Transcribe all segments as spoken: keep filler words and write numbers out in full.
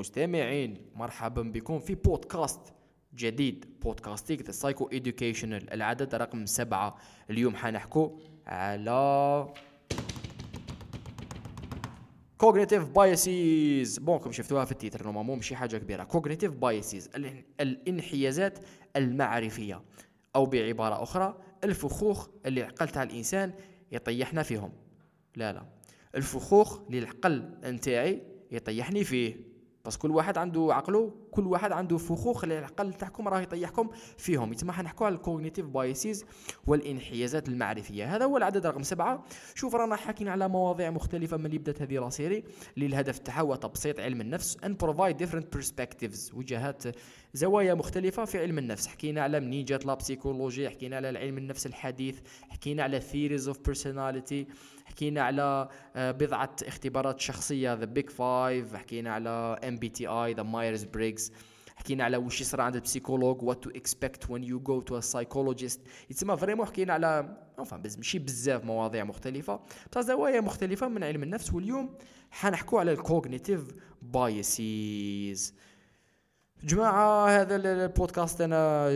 المستمعين، مرحبا بكم في بودكاست جديد، بودكاستيك ذا سايكو إدوكيشنال، العدد رقم سبعة. اليوم حنحكو على Cognitive Biases. بونكم شفتوها في التيتر، نورمالمون ماشي حاجة كبيرة. Cognitive Biases الانحيازات المعرفية، أو بعبارة أخرى الفخوخ اللي العقل تاع الإنسان يطيحنا فيهم. لا لا، الفخوخ اللي العقل نتاعي يطيحني فيه، بس كل واحد عنده عقله، كل واحد عنده فخوخ اللي العقل تاعكم راه يطيحكم فيهم. يتما حنحكوا على الكوغنيتيف بايسيز والانحيازات المعرفيه. هذا هو العدد رقم سبعة. شوف رانا حاكين على مواضيع مختلفه من اللي بدات هذه لاسيري، اللي الهدف تاعها هو تبسيط علم النفس and provide different perspectives، وجهات، زوايا مختلفه في علم النفس. حكينا على منين جات لابسيكولوجيا، حكينا على علم النفس الحديث، حكينا على theories of personality، حكينا على بضعة اختبارات شخصية The Big Five، حكينا على إم بي تي آي The Myers-Briggs، حكينا على وش يصير عند البسيكولوج What to expect when you go to a psychologist. يتسمى فريمو حكينا على نفهم بس مشي بزاف مواضيع مختلفة بتاع زوايا مختلفة من علم النفس. واليوم حنحكو على Cognitive Biases. جماعة هذا البودكاست أنا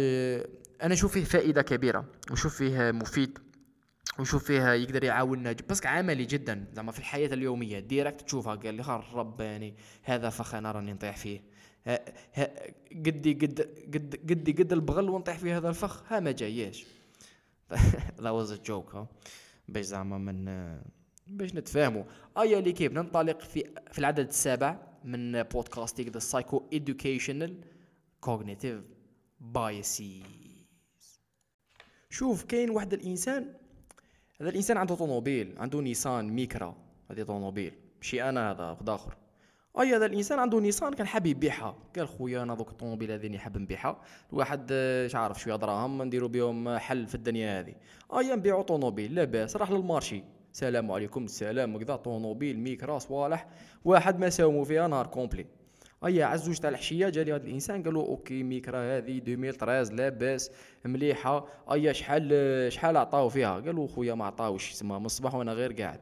أنا شوف فيه فائدة كبيرة، وشوف فيه مفيد، ونشوف فيها يقدر يعاوننا بس عملي جدا زعما في الحياة اليومية. ديركت تشوفها قال لي خر رباني هذا فخنا راني نطيح فيه، قدي قد قد قدي قد البغل ونطيح فيه هذا الفخ، ها ما جايش. That was a joke. ها باش زعما من باش نتفاهموا. ايا اللي كيف ننطلق في في العدد السابع من بودكاستيك The Psycho Educational Cognitive Biases. شوف كاين واحد الانسان، هذا الانسان عنده طوموبيل، عنده نيسان ميكرا، هذه طوموبيل ماشي انا، هذا واحد اخر. اي هذا الانسان عنده نيسان كان حاب يبيعها، قال خويا انا دوك الطوموبيل هذه اللي حاب نبيعها، الواحد مش عارف شويه دراهم نديروا بهم حل في الدنيا هذه، ايا نبيعوا طوموبيل لاباس. راح للمارشي، السلام عليكم السلام وكذا، طوموبيل ميكرا صوالح، واحد ما ساوموا فيها نهار كومبلي. ايا عزوج تاع العشيه جا لي هذا الانسان قال له اوكي ميكرا هذه ألفين وثلاطاش لاباس مليحه، ايا شحال شحال عطاو فيها؟ قال له خويا ما عطاوش، تما من الصباح وانا غير قاعد.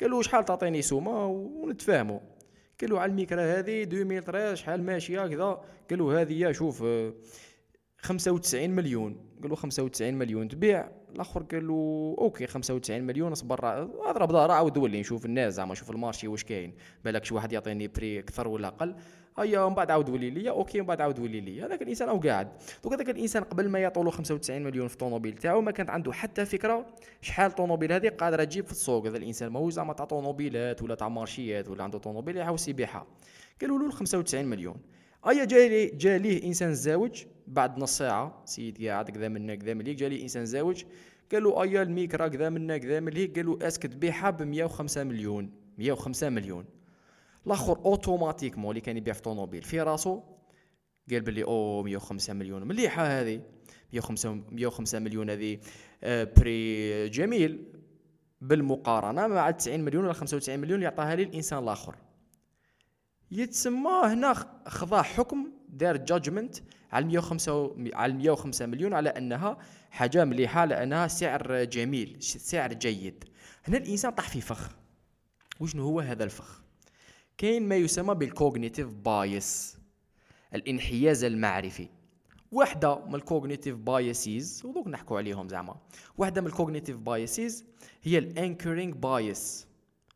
قال له شحال تعطيني سومه ونتفاهموا؟ قال له على الميكرا هذه ألفين وثلاطاش شحال ماشيه كذا؟ قال له هذه يا شوف خمسة وتسعين مليون. قال له خمسة وتسعين مليون تبيع؟ الاخر قال له اوكي خمسة وتسعين مليون، اصبر اضرب ظهر عاود ولي نشوف الناس زعما، شوف المارشي واش كاين، بالك شي واحد يعطيني بري اكثر ولا اقل. ايا ومن بعد عاود ولي ليا اوكي، ومن بعد عاود ولي ليا. هذاك الانسان او قاعد دوك، هذاك الانسان قبل ما يعطوا له خمسة وتسعين مليون في الطوموبيل تاعو ما كانت عنده حتى فكره شحال الطوموبيل هذه قادره تجيب في السوق. هذا الانسان ماهو زعما تاع طوموبيلات ولا تاع مارشيات ولا عنده طوموبيل يحوس يبيعها. قالوا له خمسة وتسعين مليون. ايا جالي جاليه انسان زوج بعد نص ساعه، سيد قاعد كذا منا كذا مليك، جالي انسان زوج قال له ايا الميكرا كذا منا كذا مليك، قال له اسكت بيعها ب مية وخمسة مليون. مية وخمسة مليون الاخر اوتوماتيكمون اللي كان يبيع في طوموبيل في راسه قال بلي او مية وخمسة مليون مليحه هذه، مية وخمسة مليون هذه بري جميل بالمقارنه مع تسعين مليون ولا خمسة وتسعين مليون اللي عطاها لي الانسان الاخر. يتسمى هنا خضع حكم، دار جادجمنت على مية وخمسة على مية وخمسة مليون على انها حاجه مليحه، لانها سعر جميل، سعر جيد. هنا الانسان طاح في فخ. وشنو هو هذا الفخ؟ كاين ما يسمى بالكوغنيتيف بايس، الانحياز المعرفي. واحده من الكوغنيتيف بايسيز ودوك نحكوا عليهم زعما، واحده من الكوغنيتيف بايسيز هي الانكورينج بايس،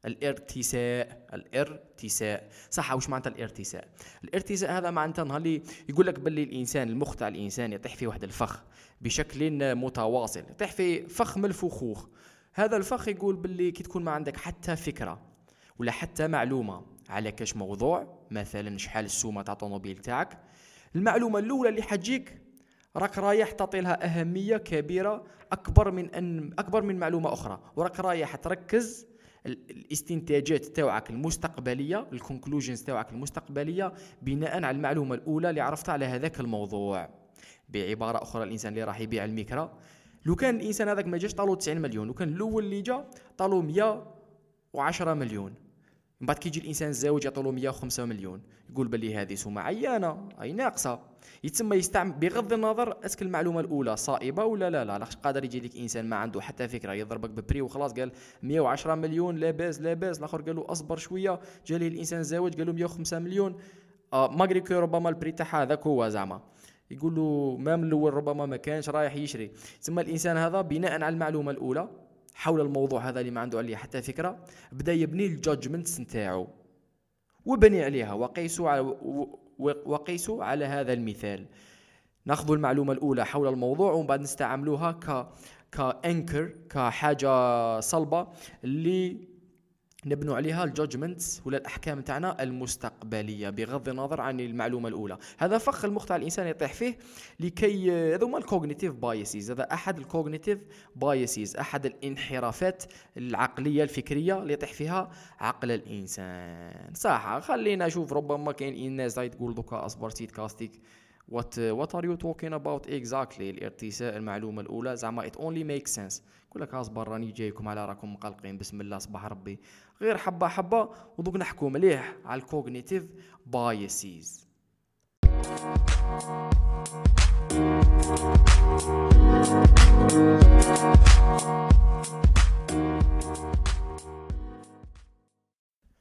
الارتساء. الارتساء صح، واش معناتها الارتساء؟ الارتساء هذا معناتها نهار اللي يقول لك باللي الانسان المخ تاع الانسان يطيح في واحد الفخ بشكل متواصل، يطيح في فخ من الفخوخ. هذا الفخ يقول باللي كي تكون ما عندك حتى فكره ولا حتى معلومه على كاش موضوع، مثلا شحال السومه تاع الطوموبيل تاعك، المعلومه الاولى اللي حتجيك راك رايح تعطي لها اهميه كبيره اكبر من ان اكبر من معلومه اخرى، وراك رايح تركز الاستنتاجات تاوعك المستقبليه، الكونكلوجنز تاوعك المستقبليه بناء على المعلومه الاولى اللي عرفتها على هذاك الموضوع. بعباره اخرى الانسان اللي راح يبيع الميكرا، لو كان الانسان هذاك ما جاش طالو تسعين مليون، لو كان الاول اللي جا طالو مية وعشرة مليون، من بعد كيجي الانسان الزوج يعطولو مية وخمسة مليون، يقول بلي هذه سومه عيانه اي ناقصه. يتسمى يستعمل بغض النظر اسك المعلومه الاولى صائبه ولا لا لا، لاش قادر يجي لك انسان ما عنده حتى فكره يضربك ببري وخلاص قال مية وعشرة مليون لاباس لاباس. الاخر قالوا اصبر شويه، جالي الانسان الزوج قالوا مية وخمسة مليون، ماغريكو ربما البريتاح هذاك هو زعما يقول له مام الاول ربما ما كانش رايح يشري. ثم الانسان هذا بناء على المعلومه الاولى حول الموضوع هذا اللي ما عنده عليه حتى فكره بدا يبني الجادجمنتس نتاعو وبني عليها وقيسوا على وقيسوا على هذا المثال. ناخذ المعلومه الاولى حول الموضوع ومن بعد نستعملوها ك كانكر كحاجه صلبه اللي نبنوا عليها الجادجمنتس ولا الاحكام تاعنا المستقبليه بغض النظر عن المعلومه الاولى. هذا فخ المخ تاع الانسان يطيح فيه لكي هذوما الكوغنيتيف بايسيز. هذا احد الكوغنيتيف بايسيز، احد الانحرافات العقليه الفكريه اللي يطيح فيها عقل الانسان. صح، خلينا نشوف ربما كاين ناس تقول دوكا اصبر سيدكاستيك What uh, what are you talking about exactly؟ الارتساء المعلومة الأولى زعما it only makes sense. يقول لك اصبر راني جايكم على راكم مقلقين بسم الله صباح ربي، غير حبة حبة ودوك نحكوا مليح على الكوغنيتيف بايسيز.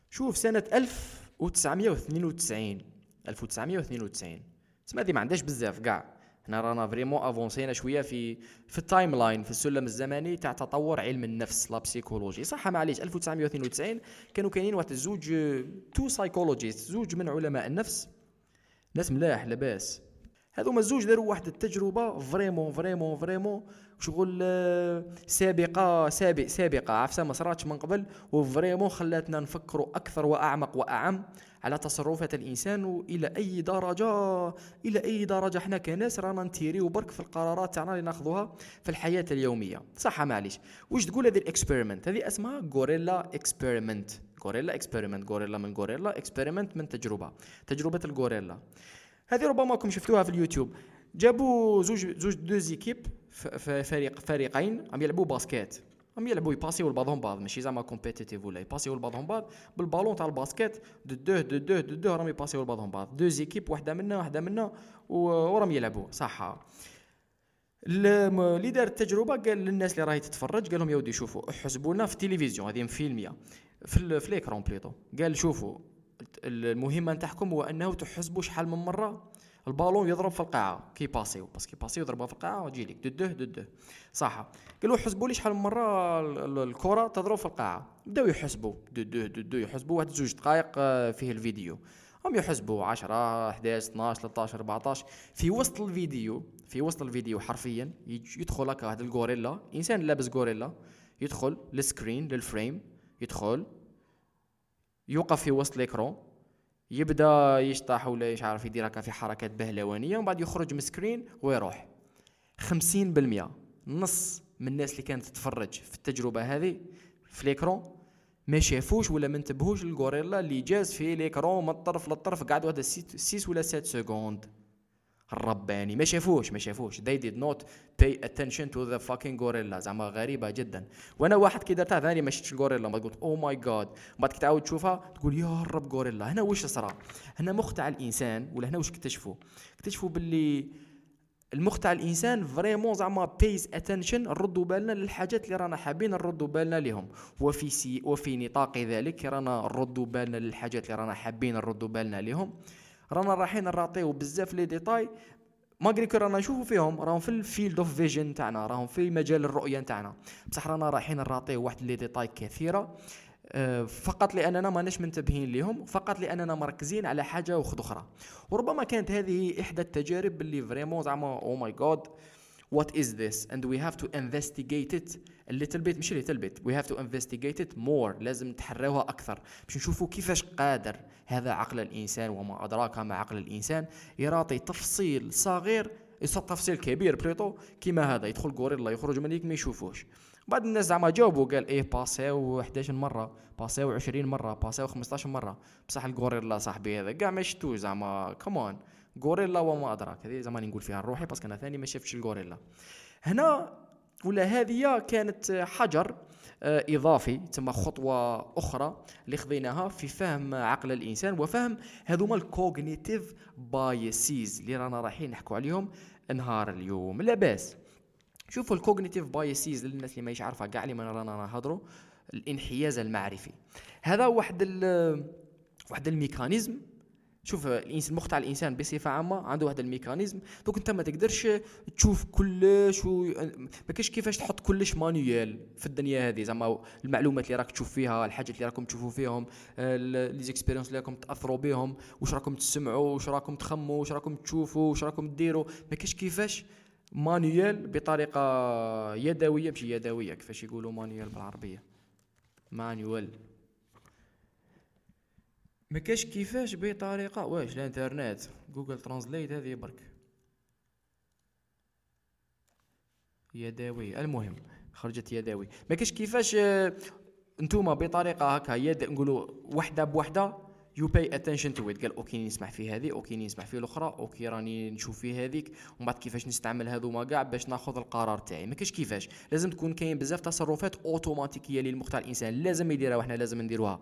شوف سنة ألف وتسعمية واثنين وتسعين ألف وتسعمية واثنين وتسعين سما هذه ما عندهاش بزاف كاع، هنا رانا فريمون افونسينا شويه في في التايم لاين في السلم الزمني تاع تطور علم النفس لا بسيكولوجي. صح معليش ألف وتسعمية واثنين وتسعين كانوا كاينين واحد زوج تو سايكولوجيست، زوج من علماء النفس، ناس ملاح لاباس. هذوما الزوج داروا واحد التجربه فريمون فريمون فريمون شغل سابقه سابق سابقه عفسه ما صراتش من قبل، وفريمون خلاتنا نفكروا اكثر واعمق واعم على تصرفات الانسان والى اي درجه الى اي درجه حنا كناس رانا نتيريو برك في القرارات تاعنا اللي ناخذوها في الحياه اليوميه. صح معليش، واش تقول هذه الاكسبيرمنت هذه اسمها غوريلا اكسبيرمنت. غوريلا اكسبيرمنت، غوريلا من غوريلا، اكسبيرمنت من تجربه، تجربه الغوريلا. هذه ربما كم شفتوها في اليوتيوب، جابوا زوج زوج دو زيكيب فريق فريقين عم يلعبوا باسكيت، عم يلعبوا يباسيو لبعضهم بعض، ماشي زعما كومبيتيتيف ولا يباسيو لبعضهم بعض بالبالون تاع الباسكيت، دو دو دو دو راهم يباسيو لبعضهم بعض، دو زيكيب وحده منا وحده منا وراهم يلعبوا. صح، اللي دار التجربه قال للناس اللي راهي تتفرج قال لهم يا ودي شوفوا حسبوا لنا في التلفزيون هذه فيلميه في في ليكرون بليطو، قال شوفوا المهمه نتاعكم هو انه تحسبوا شحال من مره البالون يضرب في القاعه كي باسيو باسكو باسيو يضربها في القاعه وتجي لك دده دده. صح، قالوا حسبوا لي شحال من مره الكره تضرب في القاعه، بداو يحسبوا دده دده يحسبوا واحد زوج دقائق فيه الفيديو، هم يحسبوا عشرة إحداش اثناش ثلاثطاش أربعطاش. في وسط الفيديو في وسط الفيديو حرفيا يدخل لك هذا الغوريلا، انسان لابس غوريلا يدخل للسكرين للفريم، يدخل يوقف في وسط ليكرون، يبدا يشطح ولا مش عارف يدير هكا في حركات بهلوانيه ومن بعد يخرج من السكرين ويروح. خمسين بالمية نص من الناس اللي كانت تتفرج في التجربه هذه في ليكرون ما شافوش ولا ما انتبهوش للغوريلا اللي جاز في ليكرون من الطرف للطرف قعد واحد ستة ولا سبعة سكوند. الرباني ما شافوش ما شافوش they did not pay attention to the fucking gorilla. زعما غريبه جدا، وانا واحد كي درتها ثاني ما شفتش الغوريلا ما قلت او ماي جاد، بعد كي تعاود تشوفها تقول يا رب غوريلا. هنا واش صرا؟ هنا مخ تاع الانسان ولا هنا واش اكتشفوا؟ اكتشفوا باللي المخ تاع الانسان فريمون زعما pays attention، نردوا بالنا للحاجات اللي رانا حابين نردوا بالنا لهم، وفي سي وفي نطاق ذلك رانا نردوا بالنا للحاجات اللي رانا حابين نردوا بالنا لهم، رانا رايحين نراطيو بزاف لي ديتاي ماغري كو رانا نشوفو فيهم، راهم في الفيلد اوف فيجن تاعنا، راهم في مجال الرؤيه تاعنا، بصح رانا رايحين نراطيو واحد لي ديتاي كثيره فقط لاننا ماناش منتبهين ليهم، فقط لاننا مركزين على حاجه وخد اخرى. وربما كانت هذه احدى التجارب اللي فريمون زعما او ماي جاد what is this and we have to investigate it a little bit، مش little bit we have to investigate it more، لازم نتحراوها أكثر باش نشوفوا كيفاش قادر هذا عقل الإنسان وما أدراك ما عقل الإنسان يراطي تفصيل صغير يصد تفصيل كبير بليطو كيما هذا يدخل غوريلا يخرج من هيك ما يشوفوش. بعد الناس زعما جاوبوا قال ايه باساو إحداش مره، باساو عشرين مره، باساو خمسطاش مره، بصح الغوريلا صاحبي هذا كاع ما شفتوه زعما كمان غوريلا وما أدراك. هذه زعما نقول فيها روحي باسكو انا ثاني ما شفتش الغوريلا. هنا ولا هذه كانت حجر إضافي تم خطوة أخرى اللي خذيناها في فهم عقل الإنسان وفهم هذوما الكوغنيتيف بايسيز اللي رانا رايحين نحكوا عليهم نهار اليوم. لاباس، شوفوا الكوغنيتيف بايسيز للناس اللي ماهيش عارفة كاع اللي رانا نهضروا، الانحياز المعرفي هذا واحد واحد الميكانيزم شوف المخ على الانسان بصفه عامه عنده واحد الميكانيزم. دوك انت ما تقدرش تشوف كلش و ما كاينش كيفاش تحط كلش مانيوال في الدنيا هذه، زعما المعلومات اللي راك تشوف فيها، الحاجات اللي راكم تشوفوا فيهم، لي زيكسبيريونس اللي راكم تاثروا بهم، واش راكم تسمعوا، واش راكم تخموا، واش راكم تشوفوا، واش راكم ديروا، ما كاينش كيفاش مانيوال بطريقه يدويه، ماشي يدويه كيفاش يقولوا مانيوال بالعربيه، مانيوال ما كاش كيفاش بطريقه واش الانترنت جوجل ترانزليت هذه برك يدوي. المهم خرجت يدوي، ما كاش كيفاش نتوما بطريقه هكا يد نقولوا وحده بوحده يو باي اتنشن تو ات، قال اوكي نسمع في هذه، اوكي نسمع في الاخرى، اوكي راني نشوف في هذيك، ومن بعد كيفاش نستعمل هذوما كاع باش ناخذ القرار تاعي. ما كاش كيفاش، لازم تكون كاين بزاف تصرفات اوتوماتيكيه للمخ تاع الانسان لازم يديرها، وحنا لازم نديروها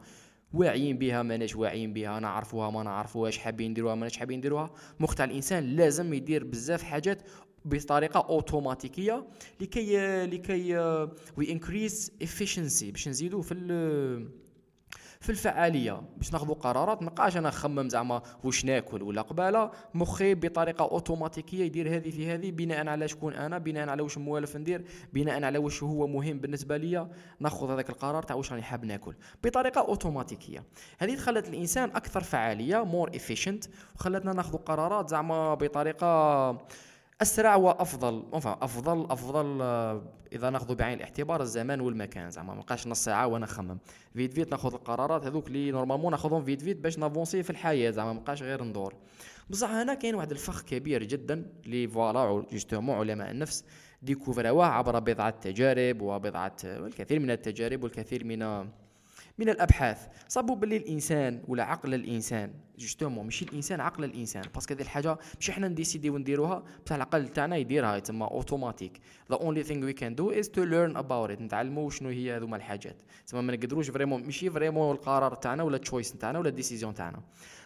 واعيين بها ماناش واعيين بها، نعرفوها ما نعرفوهاش، حابين نديروها ماناش حابين نديروها. مخ تاع الانسان لازم يدير بزاف حاجات بطريقه اوتوماتيكيه لكي لكي وي انكريس افيشنسي، باش نزيدو في في الفعاليه، باش ناخذ قرارات. مابقاش انا نخمم زعما واش ناكل ولا قباله، مخي بطريقه اوتوماتيكيه يدير هذه في هذه بناء على شكون انا، بناء على واش موالف ندير، بناء على واش هو مهم بالنسبه ليا، ناخذ هذاك القرار تاع واش راني حاب ناكل بطريقه اوتوماتيكيه. هذه خلت الانسان اكثر فعاليه، مور افيشنت، وخلتنا ناخذ قرارات زعما بطريقه اسرع وافضل. اونفا افضل افضل اذا ناخذ بعين الاعتبار الزمان والمكان، زعما ما بقاش نص ساعه وانا نخمم، فيت فيت ناخذ القرارات هذوك اللي نورمالمون ناخذهم فيت فيت باش نافونسي في الحياه، زعما ما بقاش غير ندور. بصح هنا كاين واحد الفخ كبير جدا لي فوالا جوستومون علماء النفس ديكوفراوه عبر بضعه تجارب وبضعه والكثير من التجارب والكثير من من الابحاث. صابوا باللي الانسان ولا عقل الانسان جوستومون ماشي الانسان، عقل الانسان، باسكو هذه الحاجه ماشي حنا نديسيديو نديروها، بصح العقل تاعنا يديرها، يتسمى اوتوماتيك. ذا اونلي ثينغ وي كان دو از تو ليرن اباوت ات، نتعلموا شنو هي هذوما الحاجات، تسمى ما نقدروش فريمون ماشي فريمون القرار تاعنا ولا التشويس تاعنا ولا الديسيزيون تاعنا.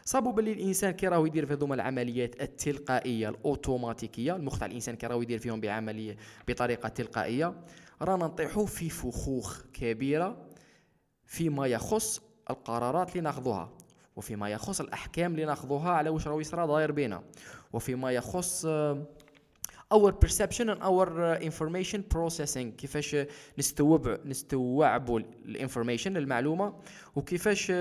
صابوا باللي الانسان كي راهو يدير في هذوما العمليات التلقائيه الاوتوماتيكيه، المخ تاع الانسان كي راهو يدير فيهم بعمليه بطريقه تلقائيه، رانا نطيحوا في فخوخ كبيره فيما يخص القرارات اللي ناخذوها، وفيما يخص الأحكام اللي ناخذوها على واش راهو يصرى داير بينا، وفيما يخص our perception and our information processing، كيفاش نستوعب نستوعبوا الانفورميشن المعلومه، وكيفاش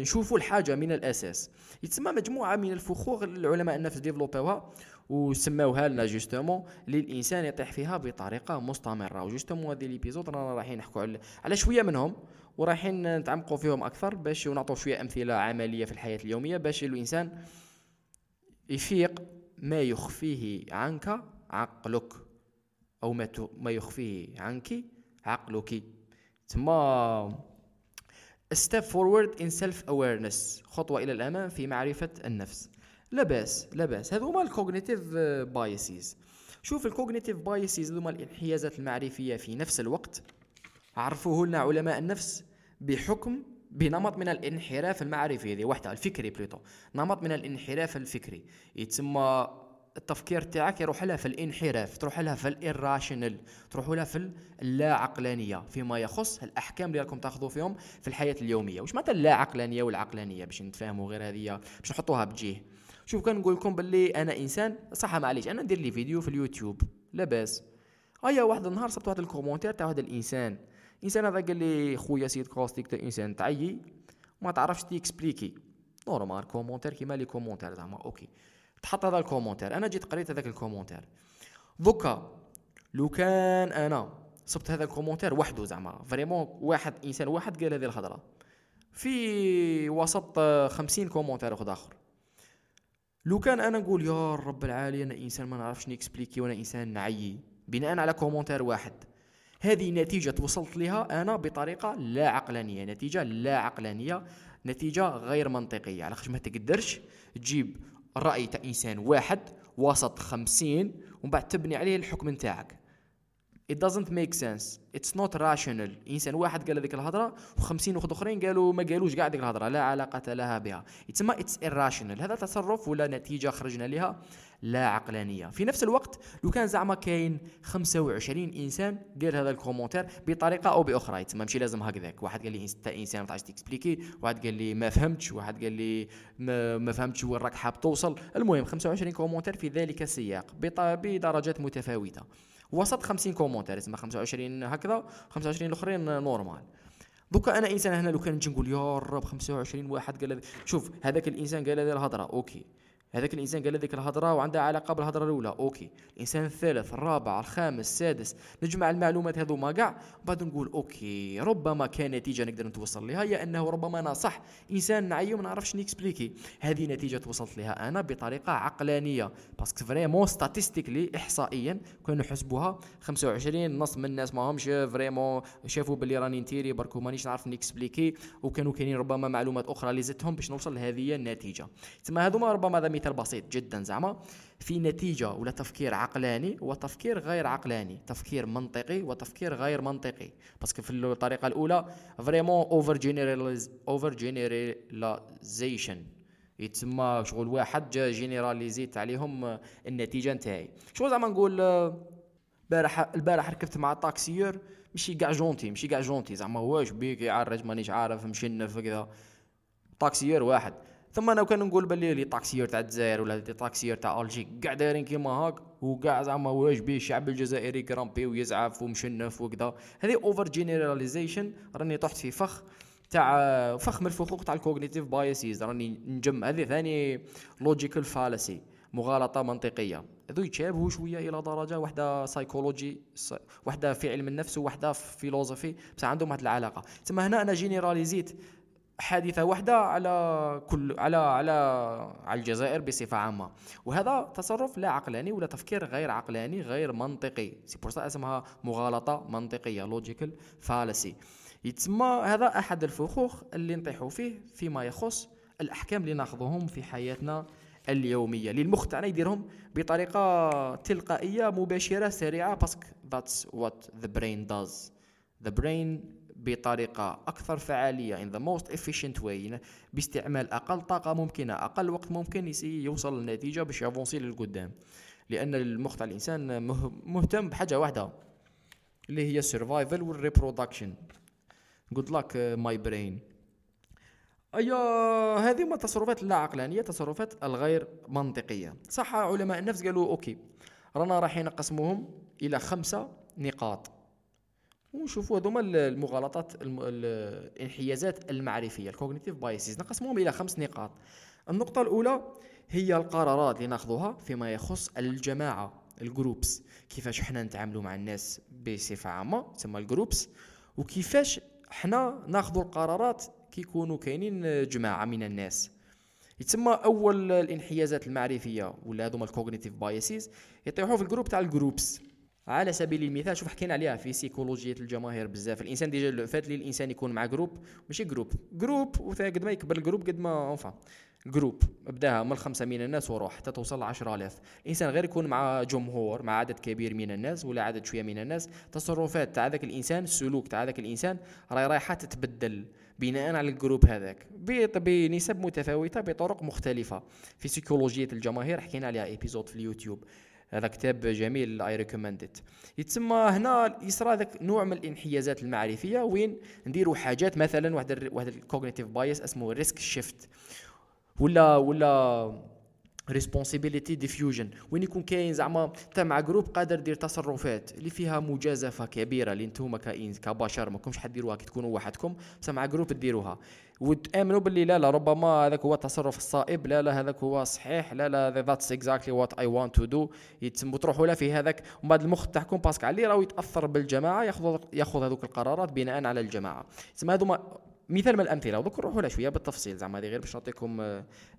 نشوفوا الحاجه من الاساس. يتسمى مجموعه من الفخوخ العلماء النفس ديفلوبوها وسموها لنا جوستومون للانسان يطيح فيها بطريقه مستمره. وجوستومون هذه ليبيزود رانا رايحين نحكوا على على شويه منهم ورايحين نتعمقوا فيهم اكثر، باش ونعطوا شويه امثله عمليه في الحياه اليوميه باش الانسان يفيق ما يخفيه عنك عقلك، او ما ما يخفيه عنك عقلك. تما ستيب فورورد ان سيلف اويرنس، خطوه الى الامام في معرفه النفس. لاباس لاباس هذوما الكوغنيتيف بايسيز. شوف الكوغنيتيف بايسيز هذوما الانحيازات المعرفيه في نفس الوقت، عرفوه لنا علماء النفس بحكم بنمط من الانحراف المعرفي، هذه وحده الفكري بليطو، نمط من الانحراف الفكري، يتسمى التفكير تاعك يروح لها في الانحراف، تروح لها في الإيراشنال، تروح لها في اللا عقلانيه فيما يخص الاحكام اللي راكم تاخذوا فيهم في الحياه اليوميه. واش معناتها اللا عقلانيه والعقلانيه باش نتفاهموا غير هذه، باش نحطوها بجيه. شوف كان نقول لكم باللي انا انسان صح، معليش انا ندير لي فيديو في اليوتيوب لاباس، ايا واحد النهار صبت واحد الكومونتير تاع واحد الانسان، انسان هذا قال لي خويا سيد كراستيك تاع انسان تعيي ما تعرفش تيكسبليكي، نورمال كومونتير كيما لي كومونتير زعما اوكي، تحط هذا الكومونتير. انا جيت قريت هذاك الكومونتير، دوكا لو كان انا صبت هذا الكومونتير وحده زعما فريمون واحد انسان واحد قال هذه الهضره في وسط خمسين كومونتير اخر، لو كان انا نقول يا رب العالي انا انسان ما نعرفش نيكسبليكي وانا انسان نعيي بناء على كومونتير واحد. هذه نتيجه وصلت لها انا بطريقه لا عقلانيه، نتيجه لا عقلانيه، نتيجه غير منطقيه، علاش ما تقدرش تجيب الراي تاع انسان واحد وسط خمسين ومن بعد تبني عليه الحكم نتاعك. It doesn't make sense. It's not rational. إنسان واحد قال ذيك الهضرة وخمسين واحد أخرين قالوا ما قالوش قاع ذيك الهضرة، لا علاقة لها بها. يتسمى it's irrational. هذا تصرف ولا نتيجة خرجنا لها لا عقلانية. في نفس الوقت لو كان زعما كاين خمسة وعشرين إنسان قال هذا الكومنتار بطريقة أو بأخرى، يتسمى ماشي لازم هكذاك، واحد قال لي أنت إنسان ما تعرفش تكسبليكي، واحد قال لي ما فهمتش، واحد قال لي ما, ما فهمتش وين راك حاب توصل. المهم خمسة وعشرين كومنتار في ذلك السياق بدرجات متفاوتة، وسط خمسين كومنتار، اسمها خمسة وعشرين هكذا، خمسة وعشرين الاخرين نورمال. دوكا انا انسان هنا لو كان نجي نقول يا رب خمسة وعشرين واحد قال، شوف هذاك الانسان قال هذه الهضره اوكي، هذاك الانسان قال هذيك الهضره وعندها علاقه بالهضره الاولى اوكي، الانسان الثالث الرابع الخامس السادس، نجمع المعلومات هذوما كاع وبعد نقول اوكي ربما كان نتيجه نقدر نتوصل لها، هي انه ربما انا صح انسان نعي وما نعرفش نيكسبليكي، هذه نتيجه توصلت لها انا بطريقه عقلانيه، باسكو فريمون ستاتيستيكلي احصائيا كانوا نحسبوها خمسة وعشرين نص من الناس ماهمش فريمون شافوا باللي راني نتيري برك مانيش نعرف نيكسبليكي، وكانوا كاينين ربما معلومات اخرى اللي زدتهم باش نوصل لهذه النتيجه. تما هذوما ربما هذا مثال بسيط جدا زعما في نتيجه ولا تفكير عقلاني وتفكير غير عقلاني، تفكير منطقي وتفكير غير منطقي، باسكو في الطريقه الاولى فريمون اوفر جينيراليز اوفر جينيراليزيشن، يتسمى شغل واحد جا جينيراليزيت عليهم النتيجه نتاعي. شغل زعما نقول البارح البارح ركبت مع طاكسيور ماشي كاع جونتي ماشي كاع جونتي زعما واش بيك يعرج مانيش عارف مشنف كذا، طاكسيور واحد. ثم انا كان نقول بلي لي طاكسيور تاع الجزائر ولا لي طاكسيور تاع الجي كاع دايرين كيما هاك وكاع زعما واش بيه الشعب الجزائري كرامبي ويزعف ومشنف وكذا، هذه اوفر جينيراليزيشن. راني طحت في فخ تاع فخ من الفخوخ تاع الكوغنيتيف بايسيز، راني نجمع هذه ثاني لوجيكال فالسي مغالطه منطقيه، هذو يتشابهوا شويه الى درجه واحده سايكولوجي واحده في علم النفس وواحده في فيلوزوفي، بصح عندهم واحد العلاقه. تما هنا انا جينيراليزيت حادثه واحده على كل على على على الجزائر بصفه عامه، وهذا تصرف لا عقلاني ولا تفكير غير عقلاني غير منطقي، سي بور سا اسمها مغالطه منطقيه لوجيكال فالسي. يتسمى هذا احد الفخوخ اللي نطيحوا فيه فيما يخص الاحكام اللي ناخذهم في حياتنا اليوميه، اللي المخ تاعنا يديرهم بطريقه تلقائيه مباشره سريعه، باسكو ذاتس وات ذا برين داز، ذا برين بطريقة أكثر فعالية in the most efficient way، باستعمال أقل طاقة ممكنة أقل وقت ممكن يوصل للنتيجة باش يافونسي للقدام، لأن المخ تاع الإنسان مهتم بحاجة واحدة اللي هي السرفايفل والريبرودكشن. good luck my brain. أيا هذه ما تصرفات لا عقلانية، تصرفات الغير منطقية. صح علماء النفس قالوا أوكي رانا رايحين نقسموهم إلى خمسة نقاط ونشوفوا هذوما المغالطات الانحيازات المعرفيه الكوغنيتيف بايسز، نقسمهم الى خمس نقاط. النقطه الاولى هي القرارات اللي ناخذوها فيما يخص الجماعه الجروبس، كيفاش حنا نتعاملوا مع الناس بصفه عامه تسمى الجروبس، وكيفاش حنا ناخذوا القرارات كي يكونوا كاينين جماعه من الناس. يتسمى اول الانحيازات المعرفيه ولا هذوما الكوغنيتيف بايسز يطيحوا في الجروب تاع الجروبس. على سبيل المثال شوف حكينا عليها في سيكولوجية الجماهير بزاف، الانسان ديجا فات لي الانسان يكون مع جروب ماشي جروب جروب وثا قد ما يكبر الجروب قد ما انفع جروب، بداها من خمسة من الناس وروح حتى توصل عشرة آلاف. الانسان غير يكون مع جمهور مع عدد كبير من الناس ولا عدد شويه من الناس، تصرفات تاع ذاك الانسان السلوك تاع ذاك الانسان راهي رايحه تتبدل بناء على الجروب هذاك بنسب متفاوته بطرق مختلفه. في سيكولوجية الجماهير حكينا عليها ايبيزود في اليوتيوب، هذا كتاب جميل اي ريكومنديت. يتسمى هنا يصرى ذاك نوع من الانحيازات المعرفيه وين نديروا حاجات مثلا واحد واحد الكوغنيتيف بايس اسمه ريسك شيفت ولا ولا ريسبونسابيليتي ديفيوجن، وين يكون كاين زعما حتى مع جروب قادر دير تصرفات اللي فيها مجازفه كبيره اللي نتوما كاين كبشر ما كنتوش حديروها كي تكونوا وحدكم، بصح مع جروب ديروها وتامنوا باللي لا لا ربما هذاك هو التصرف الصائب، لا لا هذاك هو صحيح، لا لا ذاتس اكزاكتلي وات اي وانت تو دو، يتسموا تروحوا لا في هذاك، ومن بعد المخ تاعكم باسكو عليه راهو يتاثر بالجماعه ياخذ ياخذ هذوك القرارات بناء على الجماعه. تسمى هذوما مثال من الامثله، ودوك نروحوا لها شويه بالتفصيل زعما هذه غير باش نعطيكم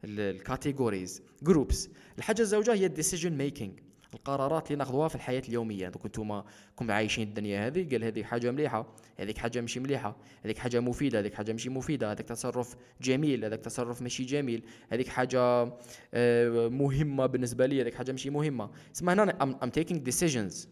الكاتيجوريز. جروبس الحاجه الزوجه هي الديسيجن ميكينغ، القرارات اللي ناخذوها في الحياه اليوميه. دوك نتوما كنتم عايشين الدنيا هذه، قال هذيك حاجه مليحه، هذيك حاجه ماشي مليحه، هذيك حاجه مفيده، هذيك حاجه ماشي مفيده، هذاك تصرف جميل، هذاك تصرف ماشي جميل، هذيك حاجه مهمه بالنسبه لي، هذيك حاجه ماشي مهمه. اسمها هنا ام تيكينغ ديسيجنز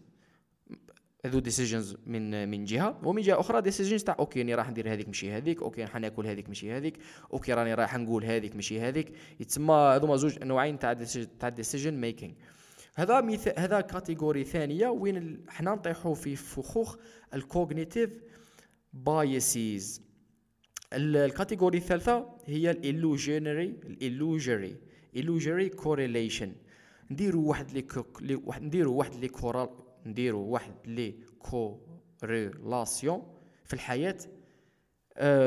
هذو ديسيجنز من من جهه، ومن جهه اخرى ديسيجنز تاع اوكي راني راح ندير هذيك ماشي هذيك، اوكي حناكل هذيك ماشي هذيك، اوكي راني راح نقول هذيك ماشي هذيك. يتسمى هذوما زوج نوعين تاع تاع ديسيجن ميكينغ. هذا مثال، هذا كاتيجوري ثانيه وين حنا نطيحوا في فخوخ الكوغنيتيف بايسيز. الكاتيجوري الثالثه هي الالوجينري الالوجيري illusory correlation. نديروا واحد لي واحد نديروا واحد لي كورال نديروا واحد لي كوريلاسيون في الحياه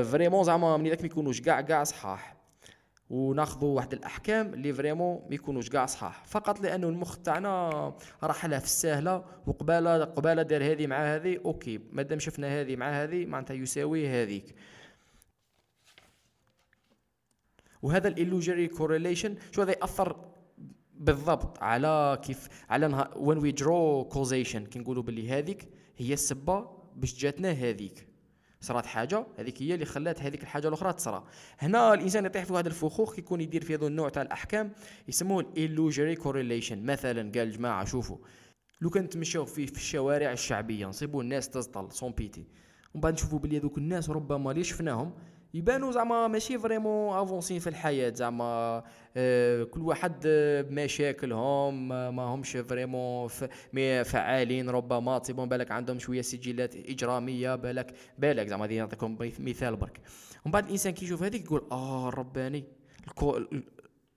فريمون، زعما ملي داك ما يكونوش كاع كاع صحاح، وناخذوا واحد الاحكام اللي فريمون ما يكونوش كاع صحاح، فقط لانه المخ تاعنا راحلها في الساهله، وقباله قباله دار هذه مع هذه، اوكي مادام شفنا هذه مع هذه معناتها يساوي هذيك. وهذا الالوجيري كورليشن شو هذا ياثر بالضبط على كيف على نهار وين وي درو كوزيشن، كي نقولوا باللي هذيك هي السبه باش جاتنا هذيك، صرات حاجه هذيك هي اللي خلات هذيك الحاجه الاخرى تصرى. هنا الانسان يطيح في واحد الفخوخ كي يكون يدير في هذا النوع تاع الاحكام يسموه الالوجيري كورليشن. مثلا قال جماعه شوفوا لو كان تمشاو فيه في الشوارع الشعبيه نصيبوا الناس تزطل سون بيتي، ومن بعد نشوفوا باللي هذوك الناس ربما اللي شفناهم يبانو زعما ماشي فريمون افونسين في الحياه، زعما آه كل واحد بمشاكلهم آه ما همش فريمون فعالين، ربما تصيبهم بالك عندهم شويه سجلات اجراميه بالك بالك زعما. هذه نعطيكم مثال برك. ومن بعد الانسان كي يشوف هذيك يقول اه رباني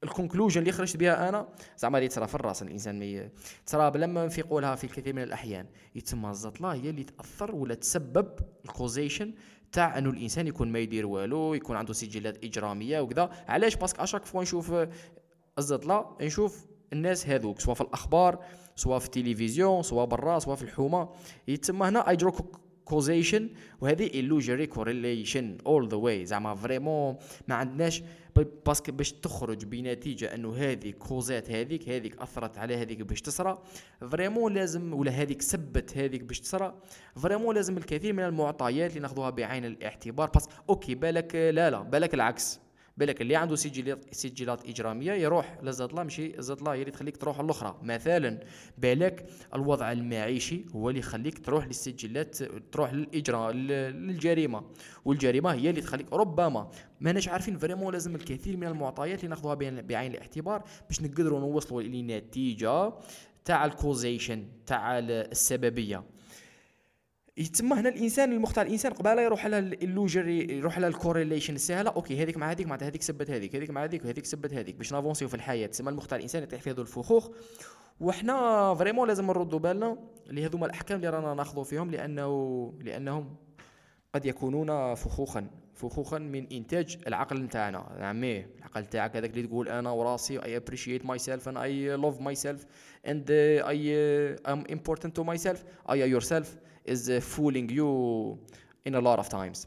الكونكلوجن اللي خرجت بها انا زعما اللي تصرا في الراس الانسان تصرا لما نفيقوا لها في الكثير من الاحيان. يتسمى الزطله هي اللي تاثر ولا تسبب الكوزيشن تاع انه الانسان يكون ما يدير والو، يكون عنده سجلات اجراميه وكذا. علاش؟ باسكو اشاك فوا نشوف الزطله نشوف الناس هذوك سواء في الاخبار سواء في التلفزيون سواء برا سواء في الحومه. يتسمى هنا ايدرو كوزيشن، وهذه illusory correlation all the way زعما فريمون ما عندناش باسكو باش تخرج بنتيجه انه هذه كوزات هذيك هذيك اثرت على هذيك باش تصرى فريمون لازم، ولا هذيك سبت هذيك باش تصرى فريمون لازم الكثير من المعطيات اللي ناخذوها بعين الاعتبار. باسكو اوكي بالك لا لا بالك العكس، بالك اللي عنده سجلات سجلات اجراميه يروح للزطله ماشي الزطله هي اللي تخليك تروح للاخرى. مثلا بالك الوضع المعيشي هو اللي يخليك تروح للسجلات تروح للاجرام للجريمه، والجريمه هي اللي تخليك ربما ماناش عارفين فريمون. لازم الكثير من المعطيات اللي ناخذوها بعين الاعتبار باش نقدروا نوصلوا لنتيجه تاع الكوزيشن تاع السببيه. يتسمى هنا الانسان المختار الانسان قباله يروح على الالوجري يروح على الكوريليشن السهله، اوكي هذيك مع هذيك معناتها هذيك سبت هذيك هذيك مع هذيك وهذيك سبت هذيك باش نافونسيو في الحياه. تسمى المختار الانسان يطيح في هذو الفخوخ، وحنا فريمون لازم نردوا بالنا لهذوما الاحكام اللي رانا ناخذوا فيهم لانه لانهم قد يكونون فخوخا فخوخا من انتاج العقل نتاعنا. عمي العقل تاعك هذاك اللي تقول انا وراسي اي ابريشيت ماي سيلف اند اي لوف ماي سيلف اند اي ام امبورتنت تو ماي سيلف اي يور سيلف is fooling you in a lot of times.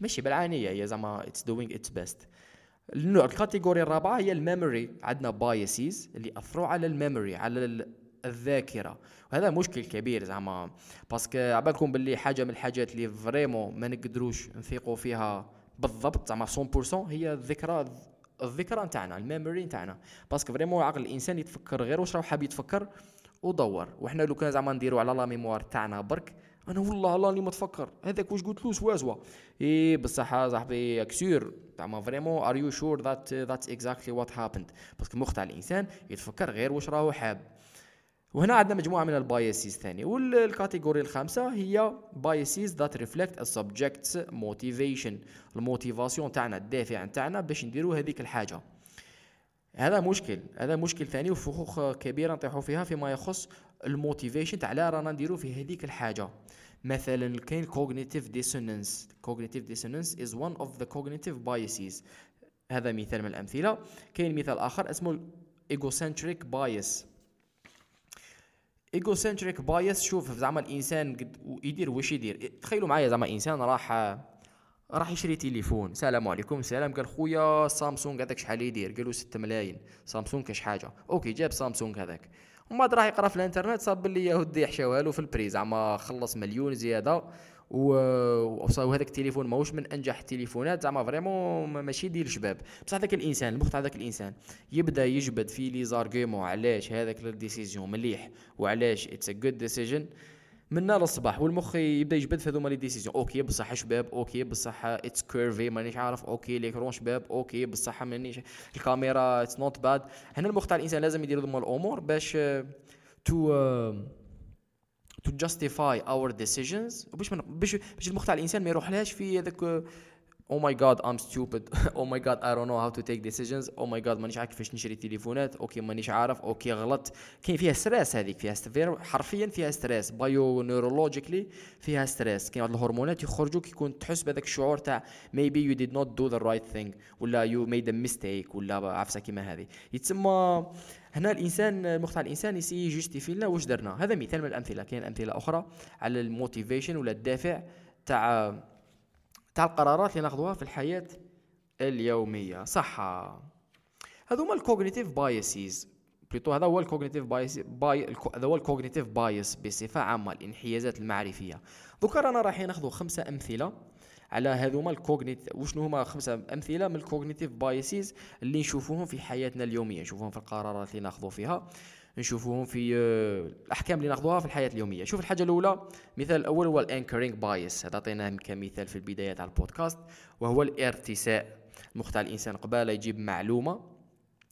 ماشي بالعانية هي زعما it's doing its best. النوع الكاتيجوري الرابعة هي الميموري. عندنا بايسيز اللي أثروا على الميموري على الذاكرة، وهذا مشكل كبير زعما باسكو عبالكم باللي حاجة من الحاجات اللي فريمون ما نقدروش نثيقوا فيها بالضبط زعما مية بالمية هي الذكرى الذكرى نتاعنا الميموري نتاعنا، باسكو فريمون عقل الإنسان يتفكر غير واش راه حاب يتفكر ودور. وحنا لو كان زعما نديرو على لا ميموار تاعنا برك انا والله راني ما تفكر هذاك واش قلت له سواسوا اي بصح صاحبي اكسور زعما فريمون ار يو شور ذات ذات اكزاكتلي وات هابند، باسكو مخ تاع الانسان يتفكر غير واش راهو حاب. وهنا عندنا مجموعه من البايسيز ثاني. والكاتيجوري الخامسه هي بايسيز ذات ريفلكت السبجكتس موتيفيشن، الموتيفاسيون تاعنا الدافع تاعنا باش نديرو هذيك الحاجه. هذا مشكل هذا مشكل ثاني وفخوخ كبيره نطيحوا فيها فيما يخص الموتيفيشن تاع لا رانا نديرو في هذيك الحاجه. مثلا كاين كوغنيتيف ديسونانس، كوغنيتيف ديسونانس از وان اوف ذا كوغنيتيف بايسيز. هذا مثال من الامثله. كاين مثال اخر اسمه ايغوسنتريك بايس. ايغوسنتريك بايس شوف زعما الانسان قد يدير واش يدير. تخيلوا معايا زعما انسان راح راح يشري تليفون، سلام عليكم سلام، قال خويا سامسونج هذاك شحال يدير؟ قالوا ستة ملايين. سامسونج كاش حاجه، اوكي جاب سامسونج هذاك، ومن بعد راح يقرا في الانترنت صاب باللي يهودي حشاوها له في البريز زعما خلص مليون زياده، وهذاك التليفون ماهوش من انجح التليفونات زعما فريمون ماشي ديال الشباب. بصح هذاك الانسان المخ تاع هذاك الانسان يبدا يجبد في لي زارغيومون علاش هذاك الديسيزيون مليح وعلاش اتس ا جود ديسيجن من نهار الصباح والمخ يبدا يجبد في هذوما لي ديسيزيون. اوكي بصح شباب، اوكي بصح اتس كيرفي مانيش عارف، اوكي ليكرون شباب، اوكي بصح مانيش الكاميرا اتس نوت باد. هنا المخ تاع الانسان لازم يدير هذوما الامور باش تو تو جاستيفاي اور ديسيجنز، باش باش باش المخ تاع الانسان ما يروحلهاش في هذاك او ماي جاد ام ستوبيد، او ماي جاد اي دون نو هاو تو تيك ديسيجنز، او ماي جاد مانيش عارف كيفاش نشري تليفونات، اوكي مانيش عارف، اوكي غلط. كاين فيها ستريس، هذيك فيها ستريس حرفيا، فيها ستريس بايو نيورولوجيكلي، فيها ستريس. كاين واحد الهرمونات يخرجوا كي كون تحس بهذاك الشعور تاع ميبي يو ديد نوت دو ذا رايت ثينغ، ولا يو ميد ا ميستيك، ولا عفسه كيما هذه. يتسمى هنا الانسان المخ تاع الانسان يسي جوستيفي لنا واش درنا. هذا مثال من الامثله، كاين امثله اخرى على الموتيفيشن ولا الدافع تاع تاع القرارات اللي ناخذوها في الحياة اليومية. صح، هذوما الكوغنيتيف بايسيز بليتو. هذا هو الكوغنيتيف بايس باي هذا هو الكوغنيتيف بايس بصفة عامة، الانحيازات المعرفية. دوكا رانا رايحين ناخذوا خمسة أمثلة على هذوما الكوغنيت، وشنو هما خمسة أمثلة من الكوغنيتيف بايسيز اللي نشوفوهم في حياتنا اليومية، نشوفوهم في القرارات اللي ناخذو فيها، نشوفوهم في الاحكام اللي ناخذوها في الحياه اليوميه. شوف الحاجه الاولى، مثال الاول هو الانكرينج بايس، هذا عطيناه كمثال في البدايه تاع البودكاست، وهو الارتساء. المخ تاع الانسان قباله يجيب معلومه،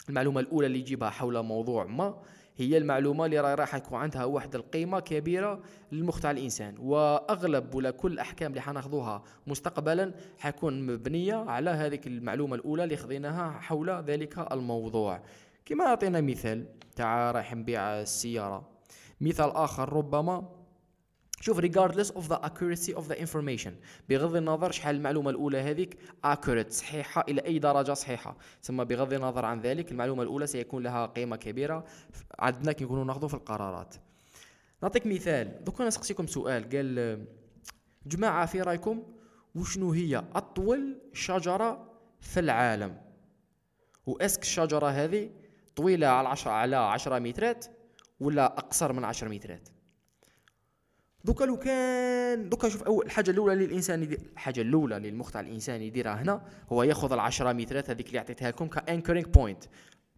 المعلومه الاولى اللي يجيبها حول موضوع ما هي المعلومه اللي راح تكون عندها واحد القيمه كبيره للمخ تاع الانسان، واغلب ولا كل الاحكام اللي حناخذوها مستقبلا حتكون مبنيه على هذيك المعلومه الاولى اللي خذيناها حول ذلك الموضوع. كما عطينا مثال تاع رايح نبيع السياره، مثال اخر ربما، شوف regardless of the accuracy of the information، بغض النظر شحال المعلومه الاولى هذيك accurate صحيحه الى اي درجه صحيحه، ثم بغض النظر عن ذلك المعلومه الاولى سيكون لها قيمه كبيره عندنا كي نكونوا ناخذوا في القرارات. نعطيك مثال دوك، انا سقسيكم سؤال قال جماعه في رايكم وشنو هي اطول شجره في العالم، واسك الشجره هذه طويلة على عشرة على عشرة مترات ولا أقصر من عشرة مترات؟ دوكا لو كان دوكا شوف، أول الحاجة الأولى للإنسان يدير، الحاجة الأولى للمخ تاع الإنسان يديرها هنا هو ياخذ العشرة مترات هذيك اللي عطيتها لكم كأنكرينغ بوينت،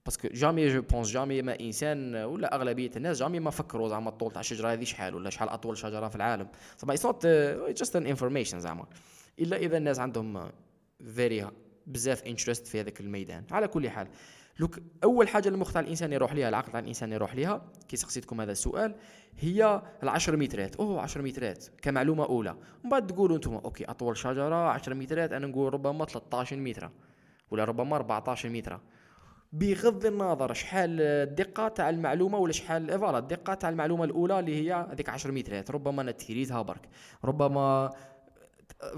باسكو جامي جو بونس جامي ما إنسان ولا أغلبية الناس جامي ما فكروا زعما الطول تاع الشجرة هذه شحال، ولا شحال أطول شجرة في العالم، زعما it's not just an information زعما، إلا إذا الناس عندهم very بزاف interest في هذاك الميدان. على كل حال لوك اول حاجه المخ تاع الانسان يروح ليها، العقل تاع الانسان يروح ليها كي سقسيتكم هذا السؤال، هي العشر مترات. اوه عشر مترات كمعلومه اولى، من بعد تقولوا انتم اوكي اطول شجره عشرة مترات، انا نقول ربما ثلاثة عشر متر ولا ربما أربعة عشر متر، بغض النظر شحال الدقه تاع المعلومه ولا شحال فوالا الدقه تاع المعلومه الاولى اللي هي هذيك عشرة مترات، ربما انا تيريتها برك، ربما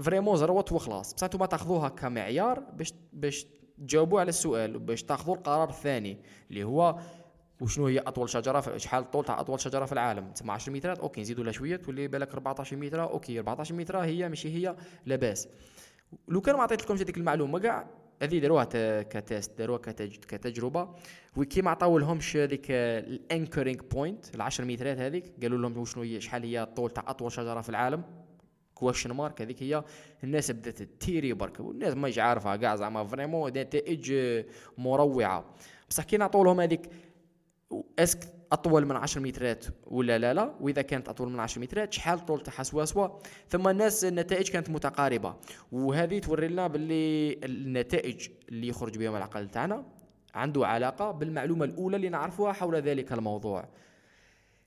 فريمون زروت وخلاص، بصح انتم تاخذوها كمعيار باش باش تجاوبوا على السؤال باش تاخذوا القرار الثاني اللي هو وشنو هي اطول شجره في شحال الطول تاع اطول شجره في العالم، تسمى عشرة مترات، اوكي نزيدوا لها شويه تولي بالك أربعة عشر متر، اوكي أربعة عشر متر هي ماشي هي لاباس. لو كان ما عطيتلكمش هذيك المعلومه كاع هذه، داروها كتست داروها كتجربه، وكي ما عطاولهمش هذيك الانكرينغ بوينت العشرة مترات هذيك، قالوا لهم وشنو هي شحال هي الطول تاع اطول شجره في العالم كويشن مارك، هذيك هي الناس بدات تيري برك، والناس مايش عارفها كاع زعما فريمون نتائج مروعه. بصح كي نعطوا لهم هذيك اسك اطول من عشرة مترات ولا لا لا، واذا كانت اطول من عشرة مترات شحال طول تاعها سوا سوا، ثم الناس النتائج كانت متقاربه، وهذه توري لنا باللي النتائج اللي يخرج بهم العقل تاعنا عنده علاقه بالمعلومه الاولى اللي نعرفوها حول ذلك الموضوع.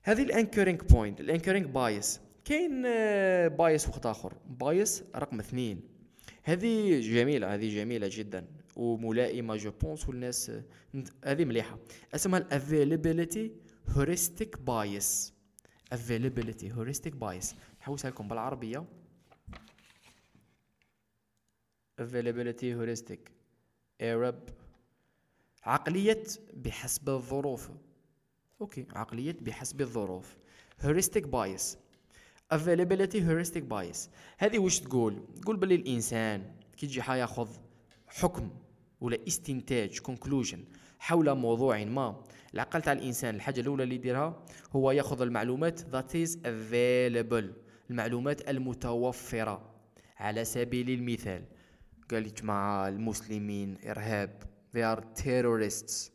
هذه الانكرينغ بوينت الانكرينغ بايس. كاين بايس وقت اخر، بايس رقم اثنين، هذه جميله هذه جميله جدا وملائمه جو بونس والناس هذه مليحه، اسمها الافيلابيليتي هيوريستيك بايس. افيلابيليتي هيوريستيك بايس نحوسها لكم بالعربيه، افيلابيليتي هيوريستيك ايرب، عقليه بحسب الظروف، اوكي عقليه بحسب الظروف، هيوريستيك بايس Availability Heuristic Bias. هذه واش تقول؟ تقول بلي الإنسان كي يجي حا ياخذ حكم ولا استنتاج conclusion حول موضوع ما، العقل تاع الإنسان الحاجة الأولى اللي يديرها هو ياخذ المعلومات that is available، المعلومات المتوفرة. على سبيل المثال قال لي جماعة المسلمين إرهاب they are terrorists،